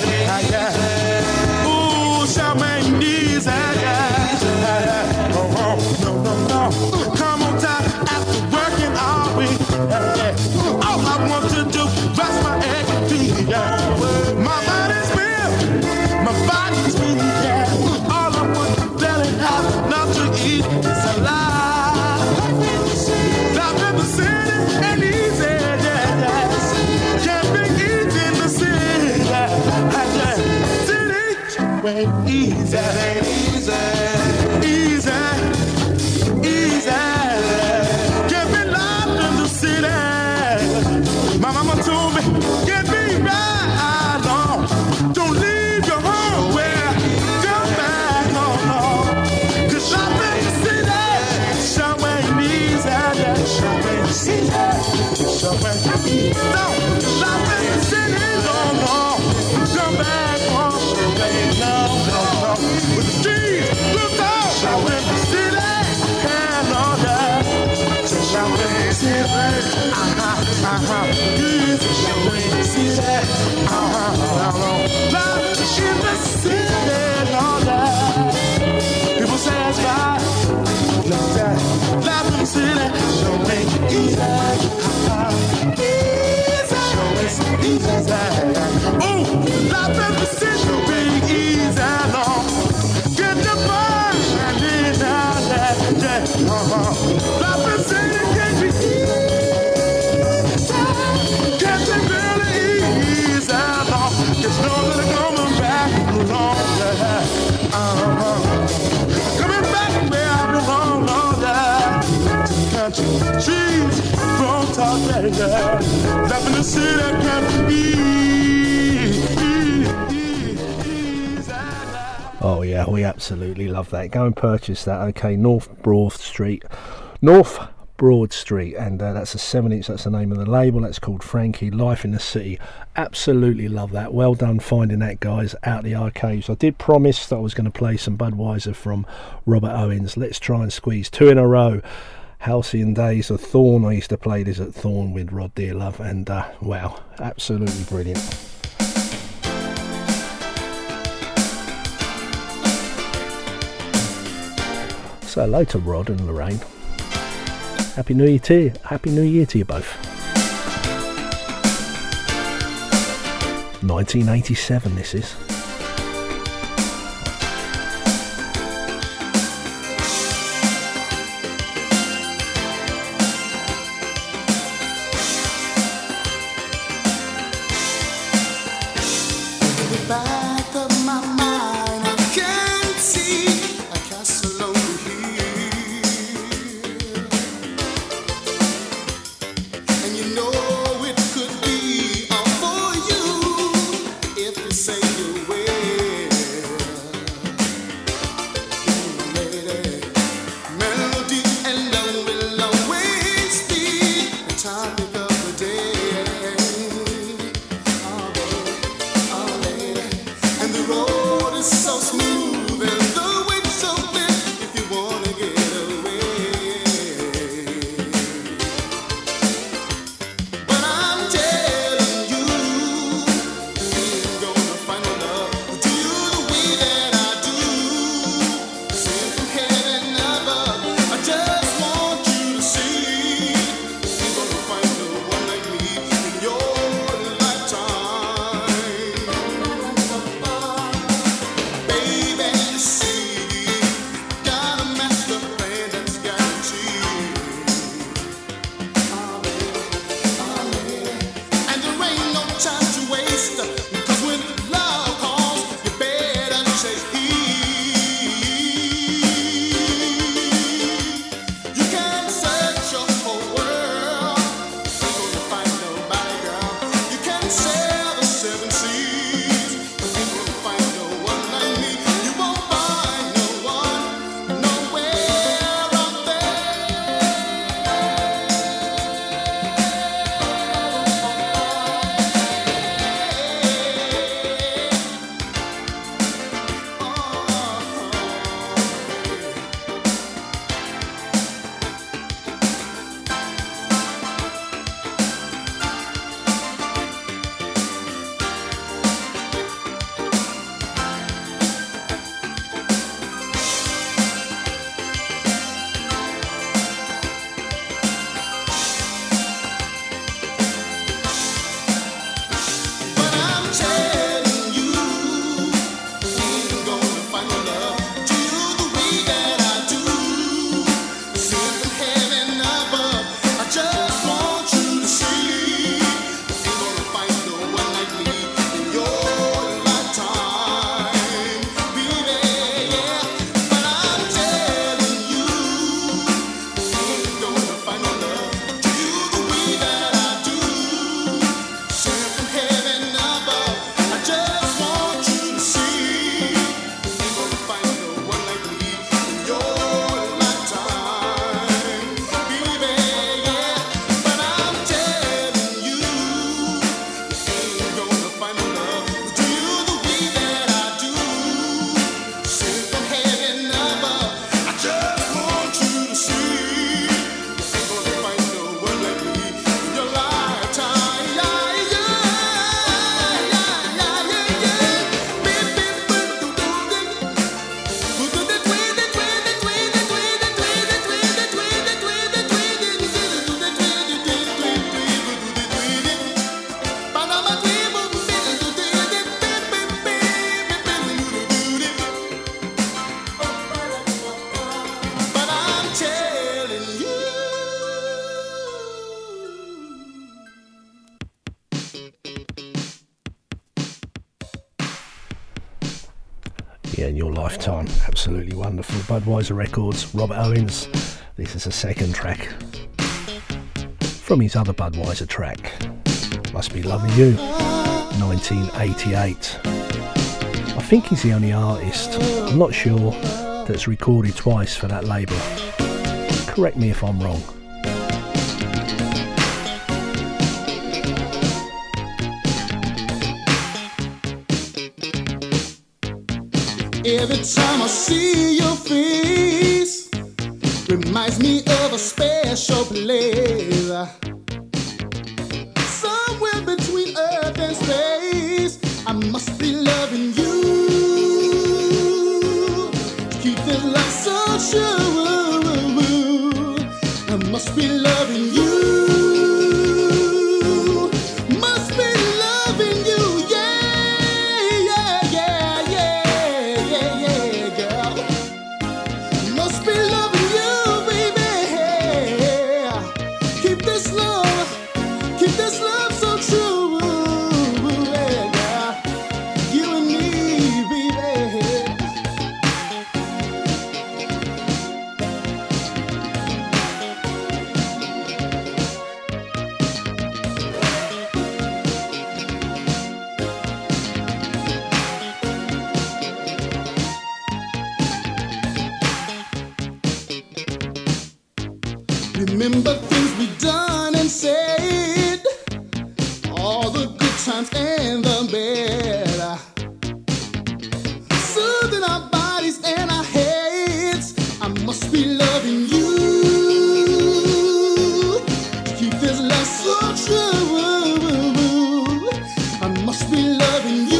Ooh, sure ain't easy. Yeah. Oh, no, no, no. Come on time after working all week. Yeah. All I want to do is bust my head feet. Yeah. My body's real. My body's real. Yeah. All I want to do is have not to eat. It's a lie. Life in the city ain't easy. Yeah. Can't be easy in the city. Yeah. Oh yeah, we absolutely love that. Go and purchase that. Okay, North Broad Street, and that's a 7-inch. That's the name of the label. That's called Frankie. Life in the City. Absolutely love that. Well done finding that, guys, out the archives. I did promise that I was going to play some Budweiser from Robert Owens. Let's try and squeeze two in a row. Halcyon Days of Thorn. I used to play this at Thorn with Rod Dearlove, and wow, absolutely brilliant. So hello to Rod and Lorraine. Happy New Year to you. Happy New Year to you both. 1987 this is. Say you will. Yeah, in your lifetime. Absolutely wonderful. Budweiser Records, Robert Owens. This is the second track from his other Budweiser track, Must Be Loving You, 1988. I think he's the only artist, I'm not sure, that's recorded twice for that label. Correct me if I'm wrong. Every time I see your face, reminds me of a special place, somewhere between earth and space. I must be loving you, keep this love so true. I must be loving you. Remember things we done and said, all the good times and the bad, soothing our bodies and our heads. I must be loving you, keep this love so true. I must be loving you.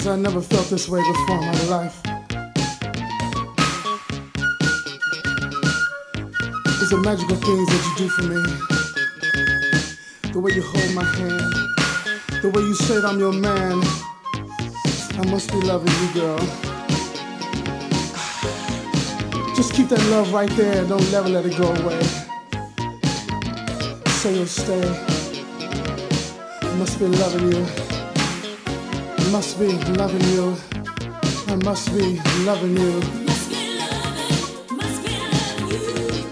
I never felt this way before in my life. It's the magical things that you do for me. The way you hold my hand, the way you said I'm your man. I must be loving you, girl. Just keep that love right there, don't never let it go away. So you'll stay. I must be loving you. I must be loving you. I must be loving you. Must be loving, must be loving you.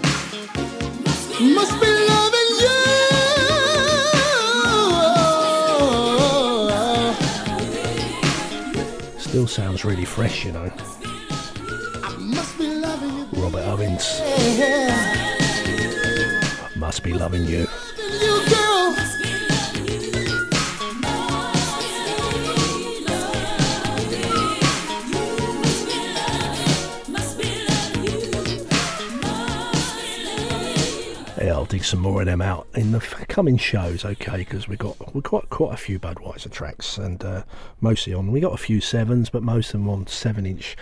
Must be loving you. Still sounds really fresh, you know. I must be loving you. Robert Owens. I must be loving you. Dig some more of them out in the coming shows, okay? Because we got quite a few Budweiser tracks, and mostly on, we got a few sevens, but most of them on 7-inch.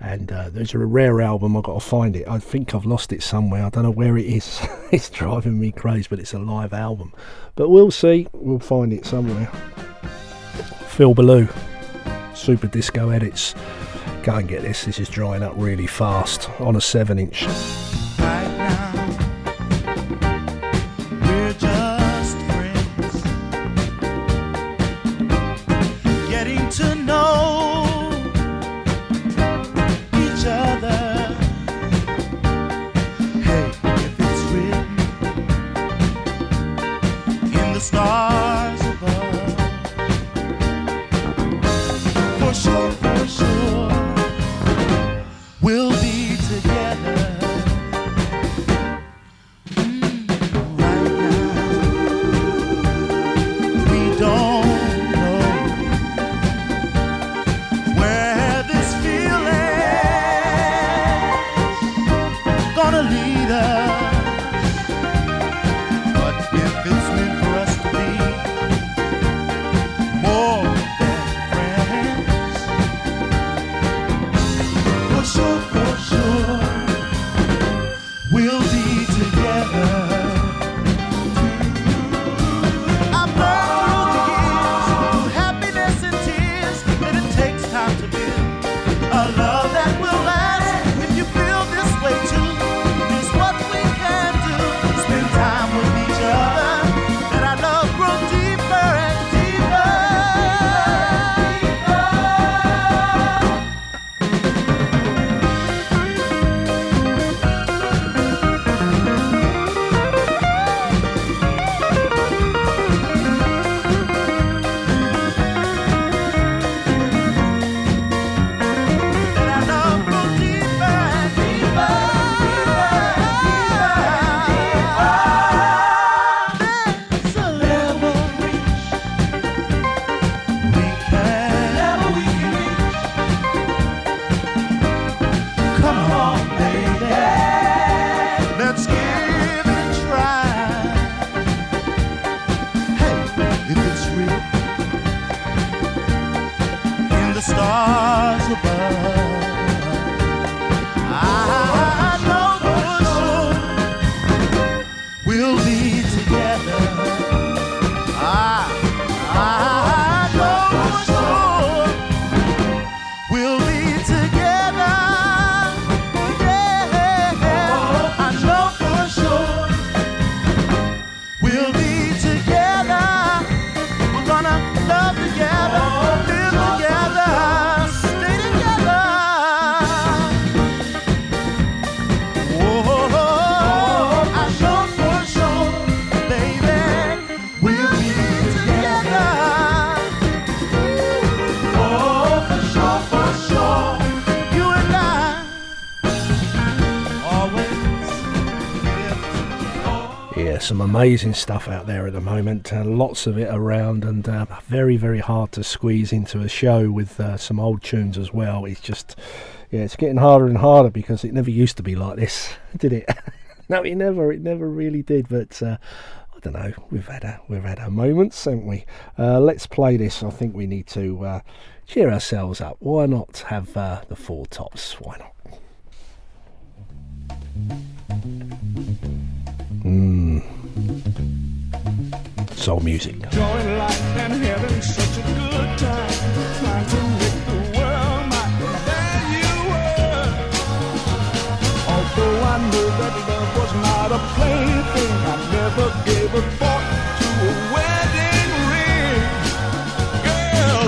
And there's a rare album, I've got to find it. I think I've lost it somewhere. I don't know where it is. It's driving me crazy, but it's a live album. But we'll see. We'll find it somewhere. Phil Ballou, Super Disco Edits. Go and get this. This is drying up really fast on a 7-inch. Right now. Just friends. We'll be together. Some amazing stuff out there at the moment, lots of it around, and very, very hard to squeeze into a show with some old tunes as well. It's just, yeah, it's getting harder and harder because it never used to be like this, did it? No, it never really did, but I don't know, we've had our moments, haven't we? Let's play this. I think we need to cheer ourselves up. Why not have the Four Tops? Why not? Soul music. Joy, life, and having such a good time. Trying to make the world mine. There you were. Although I knew that love was not a plaything, I never gave a thought to a wedding ring. Girl,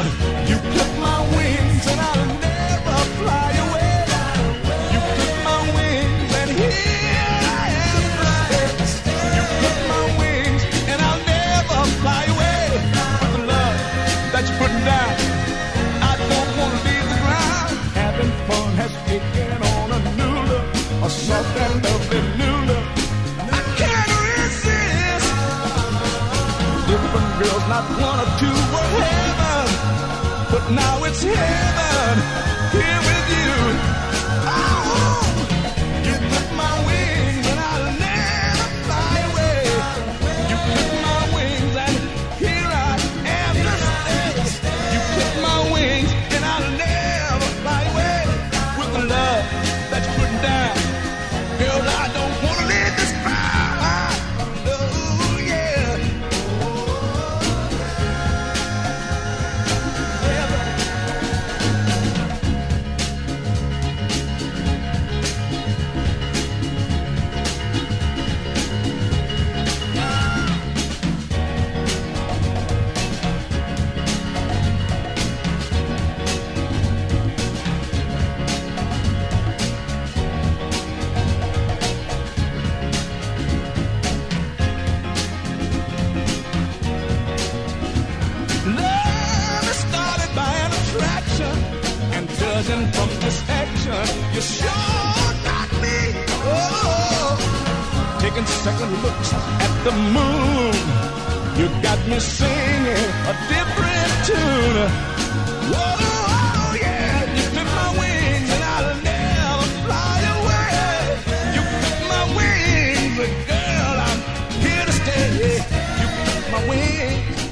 you took my wings and I'll never fly away. You took my wings and here I am flying. You took my wings and I'll never fly away. With the love that you put down, I don't want to leave the ground. Having fun has taken on a new look, a soft and lovely new look. You sure got me. Oh, taking second looks at the moon. You got me singing a different tune. Oh, yeah. You took my wings and I'll never fly away. You took my wings, but girl, I'm here to stay. You took my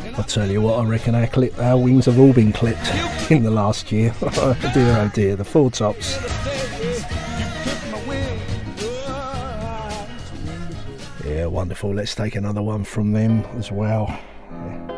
wings. I'll tell you what, I reckon our wings have all been clipped in the last year. Oh dear, oh dear, the Four Tops. Yeah, wonderful. Let's take another one from them as well. Yeah.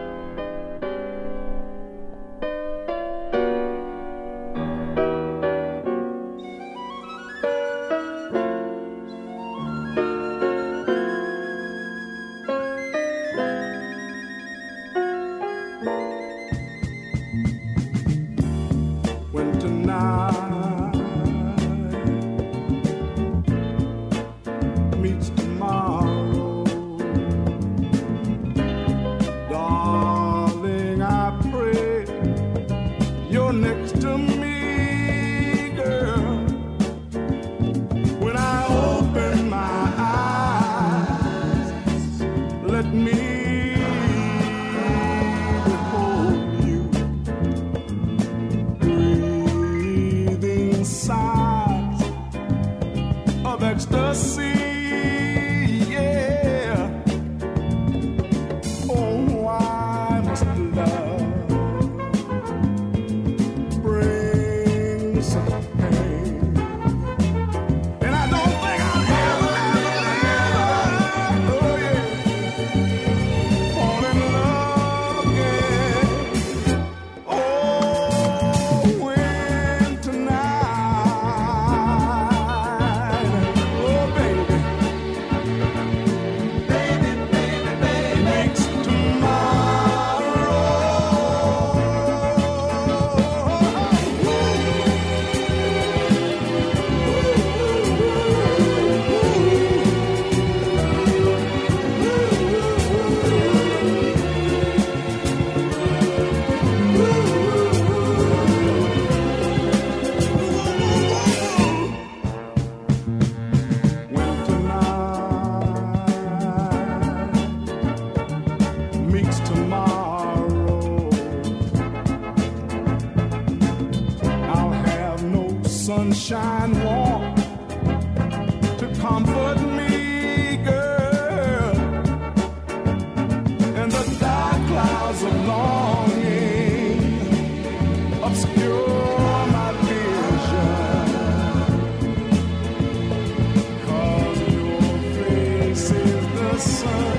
Sunshine walk to comfort me, girl, and the dark clouds of longing obscure my vision, 'cause your face is the sun.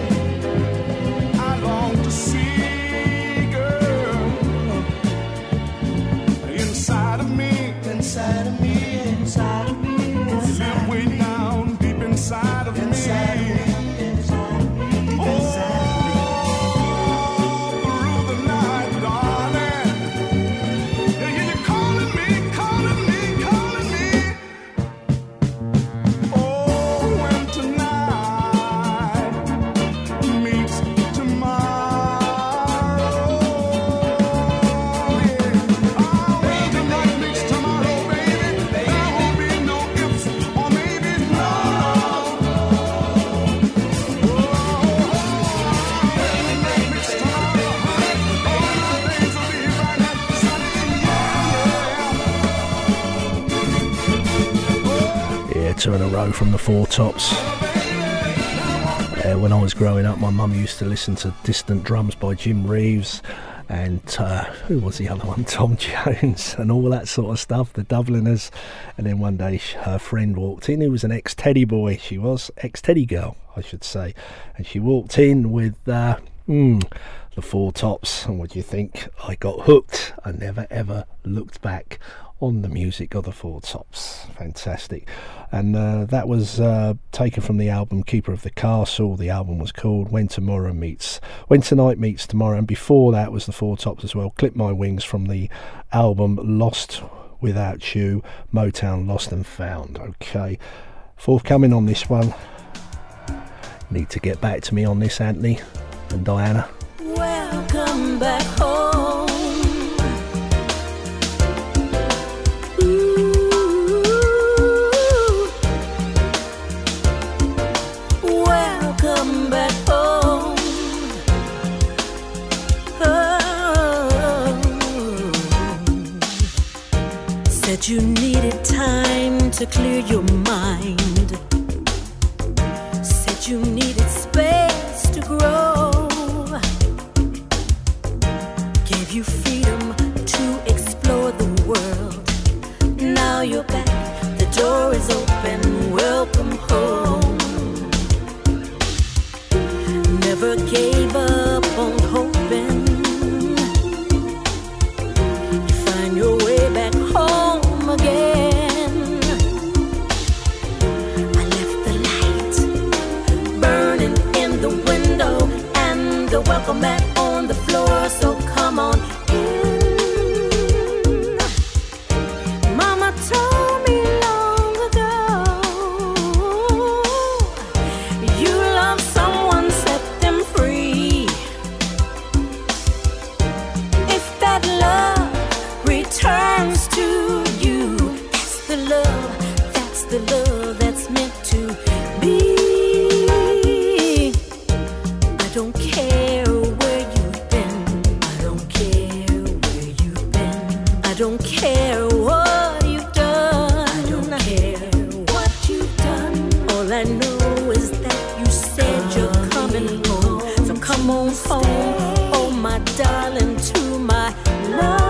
Two in a row from the Four Tops. When I was growing up, my mum used to listen to Distant Drums by Jim Reeves and who was the other one? Tom Jones and all that sort of stuff, the Dubliners. And then one day her friend walked in, who was an ex-Teddy boy. She was ex-Teddy girl, I should say. And she walked in with the Four Tops. And what do you think? I got hooked. I never, ever looked back on the music of the Four Tops. Fantastic. And that was taken from the album Keeper of the Castle. The album was called When Tonight Meets Tomorrow, and before that was the Four Tops as well. Clip My Wings from the album Lost Without You, Motown Lost and Found. Okay, forthcoming on this one. Need to get back to me on this, Anthony and Diana. Welcome back home. Ooh. to clear your mind. Said you needed space to grow. Gave you freedom to explore the world. Now you're back, the door is open, welcome home. Never gave up on hoping. You find your way back home again. Welcome mat on the floor, so come on in. Mama told me long ago, you love someone, set them free. If that love returns to you, that's the love, that's the love that's meant to be. I don't care. I don't care what you've done. I don't care what you've done. All I know is that you said you're coming home. So come on home, oh my darling, to my love.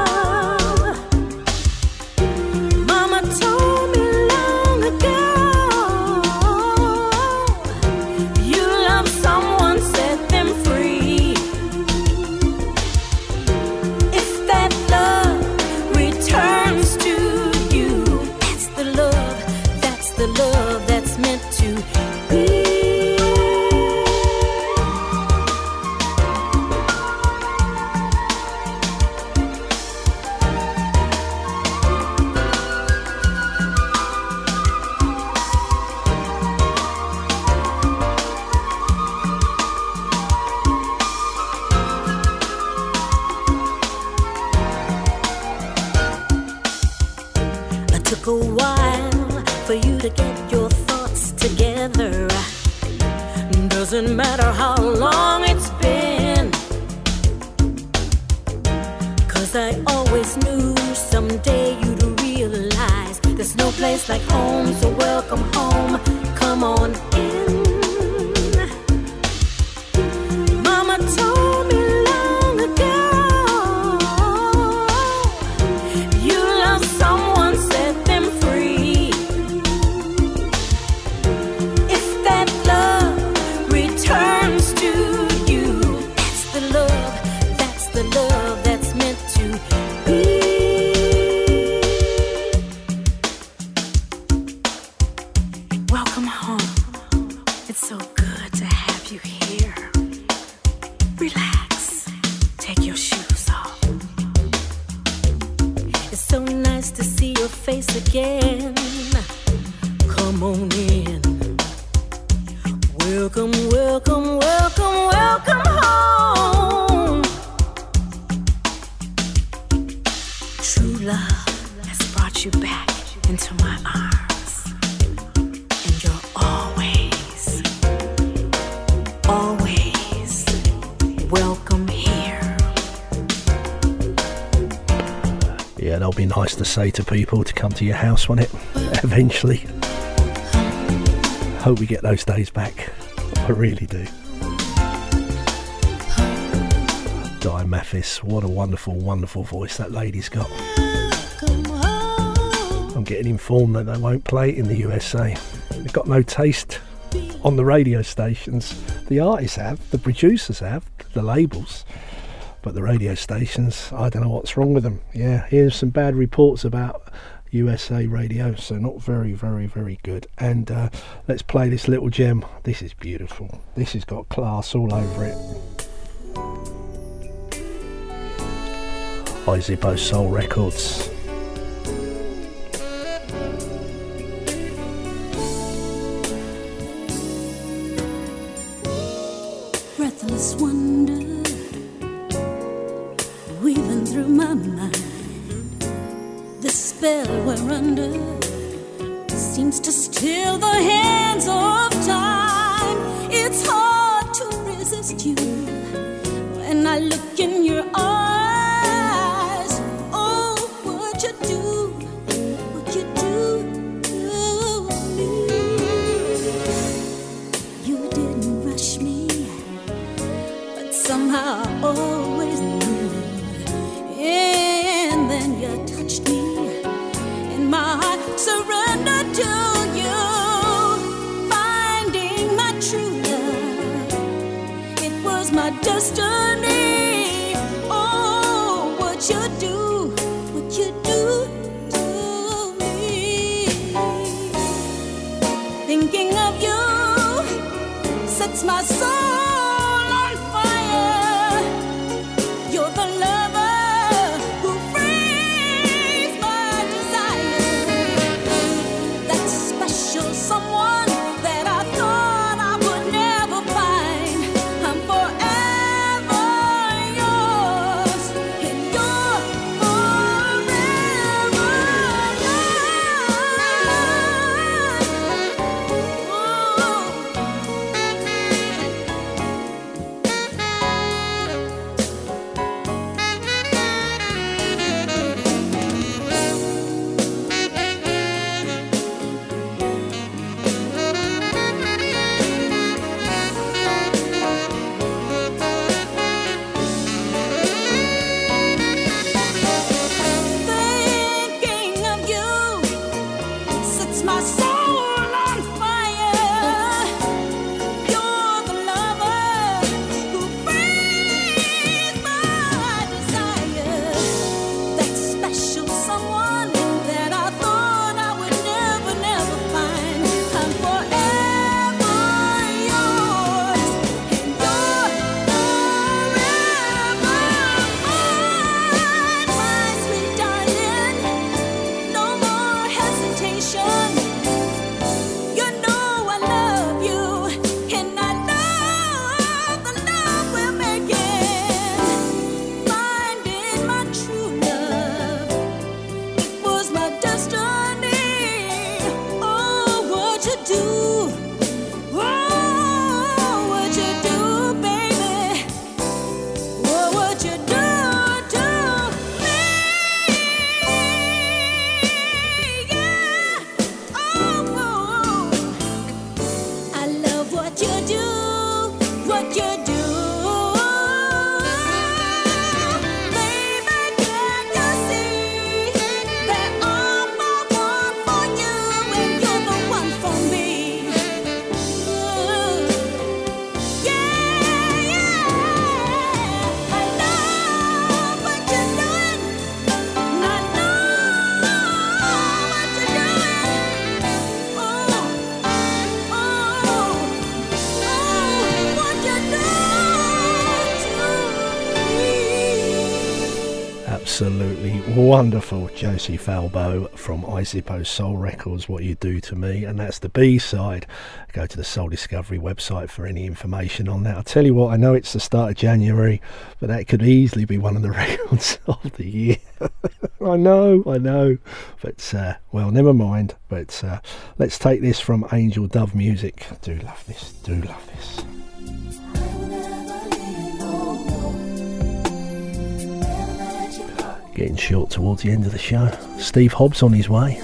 Doesn't matter how long it's been, 'cause I always knew someday you'd realize there's no place like home, so welcome home, come on in. Mama told me long ago, you love someone, set them free. If that love turns to you, that's the love that's meant to be. Welcome home, it's so good to have you here. Relax, take your shoes off. It's so nice to see your face again. Come on in. Welcome, welcome, welcome, welcome home. True love has brought you back into my arms. And you're always, always welcome here. Yeah, that'll be nice to say to people to come to your house, won't it? Eventually. Hope we get those days back. I really do. Di Mathis, what a wonderful, wonderful voice that lady's got. I'm getting informed that they won't play it in the USA. They've got no taste on the radio stations. The artists have, the producers have, the labels. But the radio stations, I don't know what's wrong with them. Yeah, here's some bad reports about USA radio, so not very, very, very good. And let's play this little gem. This is beautiful. This has got class all over it. Izippo Soul Records. Breathless wonder weaving through my mind. The spell we're under seems to steal the hands of time. It's hard to resist you when I look in your eyes. Oh, what you do, what you do. destiny. Oh, what you do to me. Thinking of you sets my soul. Wonderful Josie Falbo from Izippo Soul Records, What You Do To Me, and that's the B-side. Go to the Soul Discovery website for any information on that. I'll tell you what, I know it's the start of January, but that could easily be one of the records of the year. I know, but well, never mind. But let's take this from Angel Dove Music. Do love this. Getting short towards the end of the show. Steve Hobbs on his way.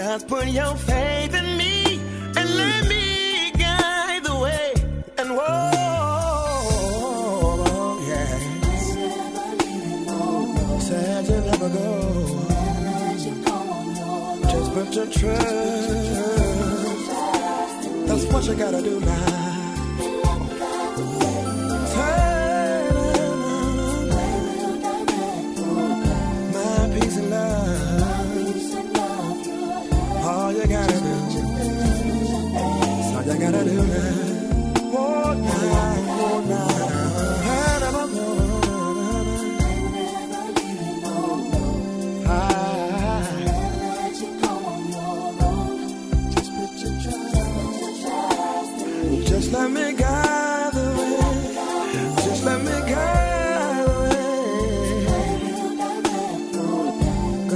Just put your faith in me and let me guide the way. And whoa, yeah. Said you'll never go. Just put your trust. That's what you gotta do now. Gotta do that. Oh, nah, nah, nah, nah, nah, nah, nah, nah, nah, nah, nah, nah, nah, nah. Just let me guide the way. Just let me guide the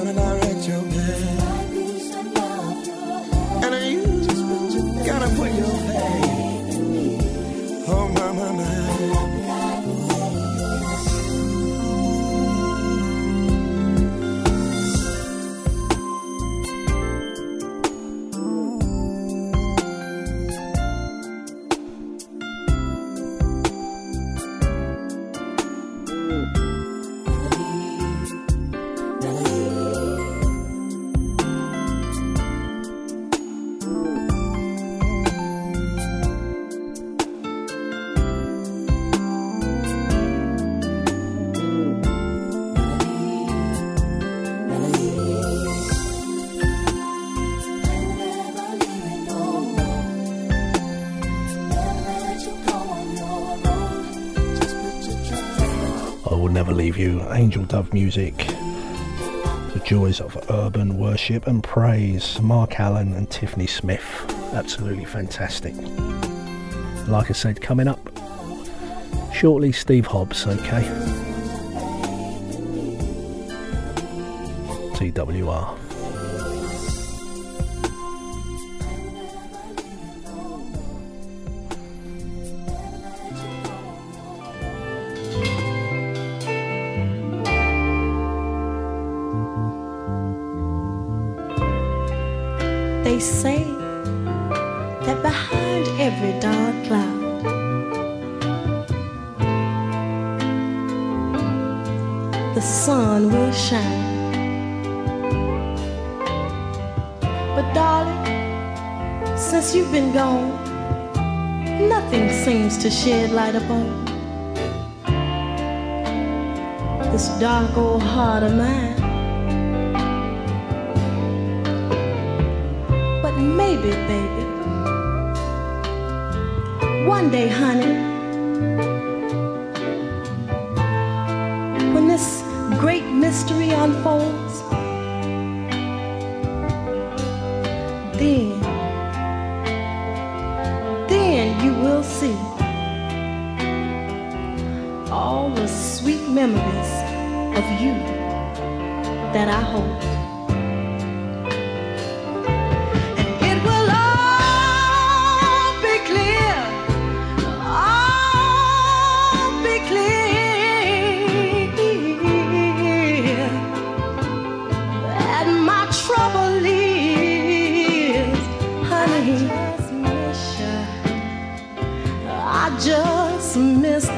way. Gonna direct your path. And you gotta put your faith in me. Oh, my, my, you. Angel Dove Music, the joys of urban worship and praise, Mark Allen and Tiffany Smith, absolutely fantastic. Like I said, coming up shortly, Steve Hobbs, okay? TWR. They say that behind every dark cloud the sun will shine. But darling, since you've been gone, nothing seems to shed light upon this dark old heart of mine. Maybe, baby, one day, honey, when this great mystery unfolds, then you will see all the sweet memories of you that I hold.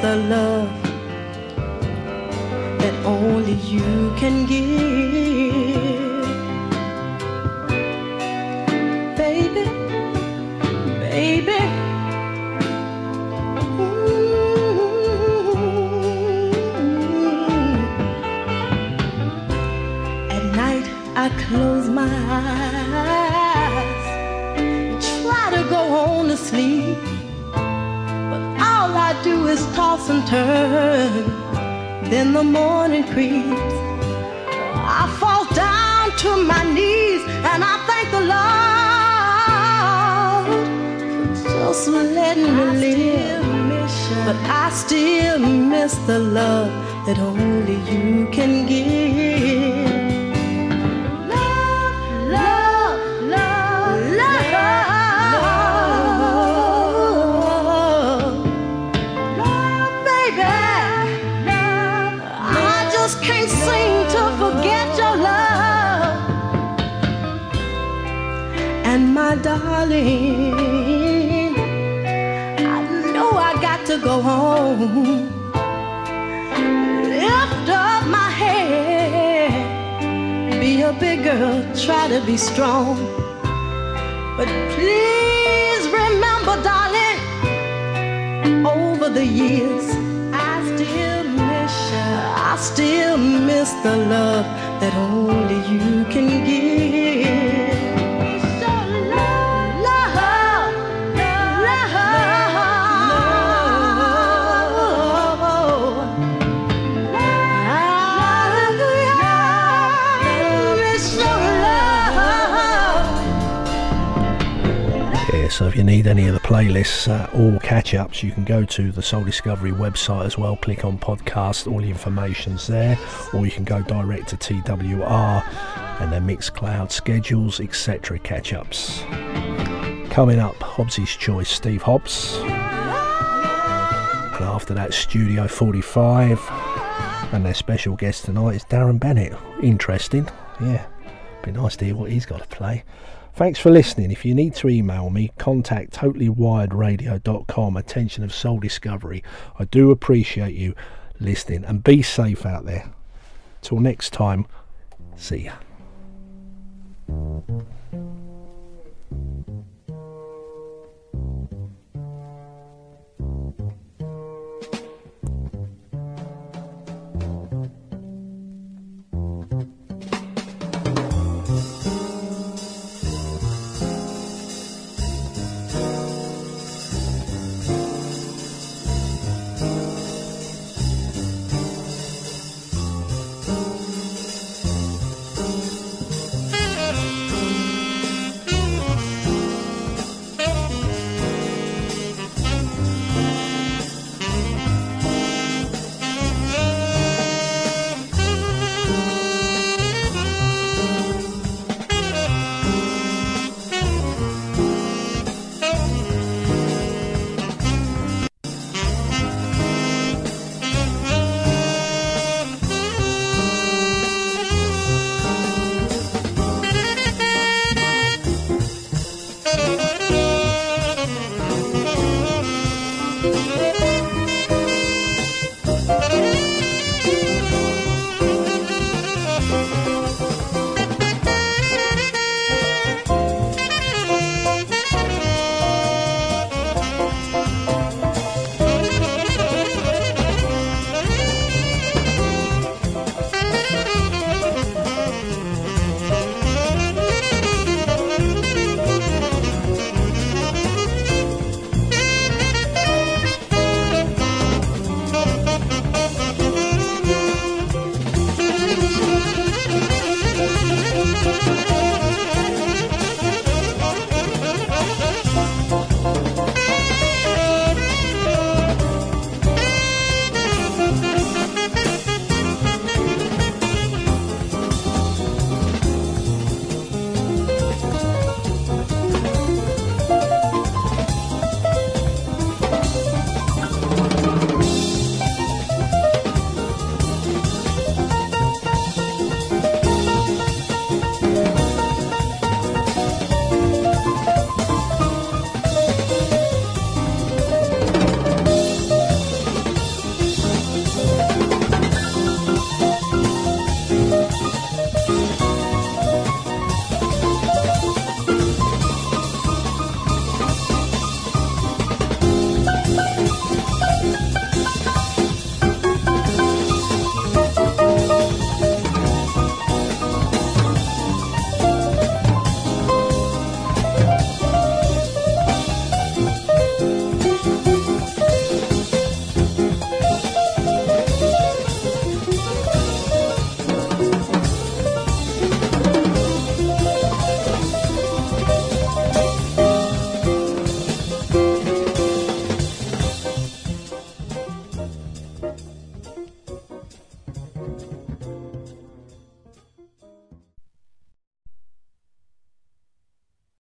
The love that only you can give, baby, baby. Mm-hmm. At night I close my eyes and try to go on to sleep. All I do is toss and turn, then the morning creeps. I fall down to my knees and I thank the Lord for just letting me live. But I still miss the love that only you can give. Can't seem to forget your love. and my darling, I know I got to go home. Lift up my head, be a big girl, try to be strong, but please remember, darling, over the years I still miss the love that only you can give. So if you need any of the playlists or catch-ups, you can go to the Soul Discovery website as well, click on podcast, all the information's there, or you can go direct to TWR and their Mixcloud schedules, etc. catch-ups. Coming up, Hobbs's Choice, Steve Hobbs. And after that, Studio 45. And their special guest tonight is Darren Bennett. Interesting, yeah. Be nice to hear what he's got to play. Thanks for listening. If you need to email me, contact totallywiredradio.com, attention of Soul Discovery. I do appreciate you listening, and be safe out there. Till next time, see ya.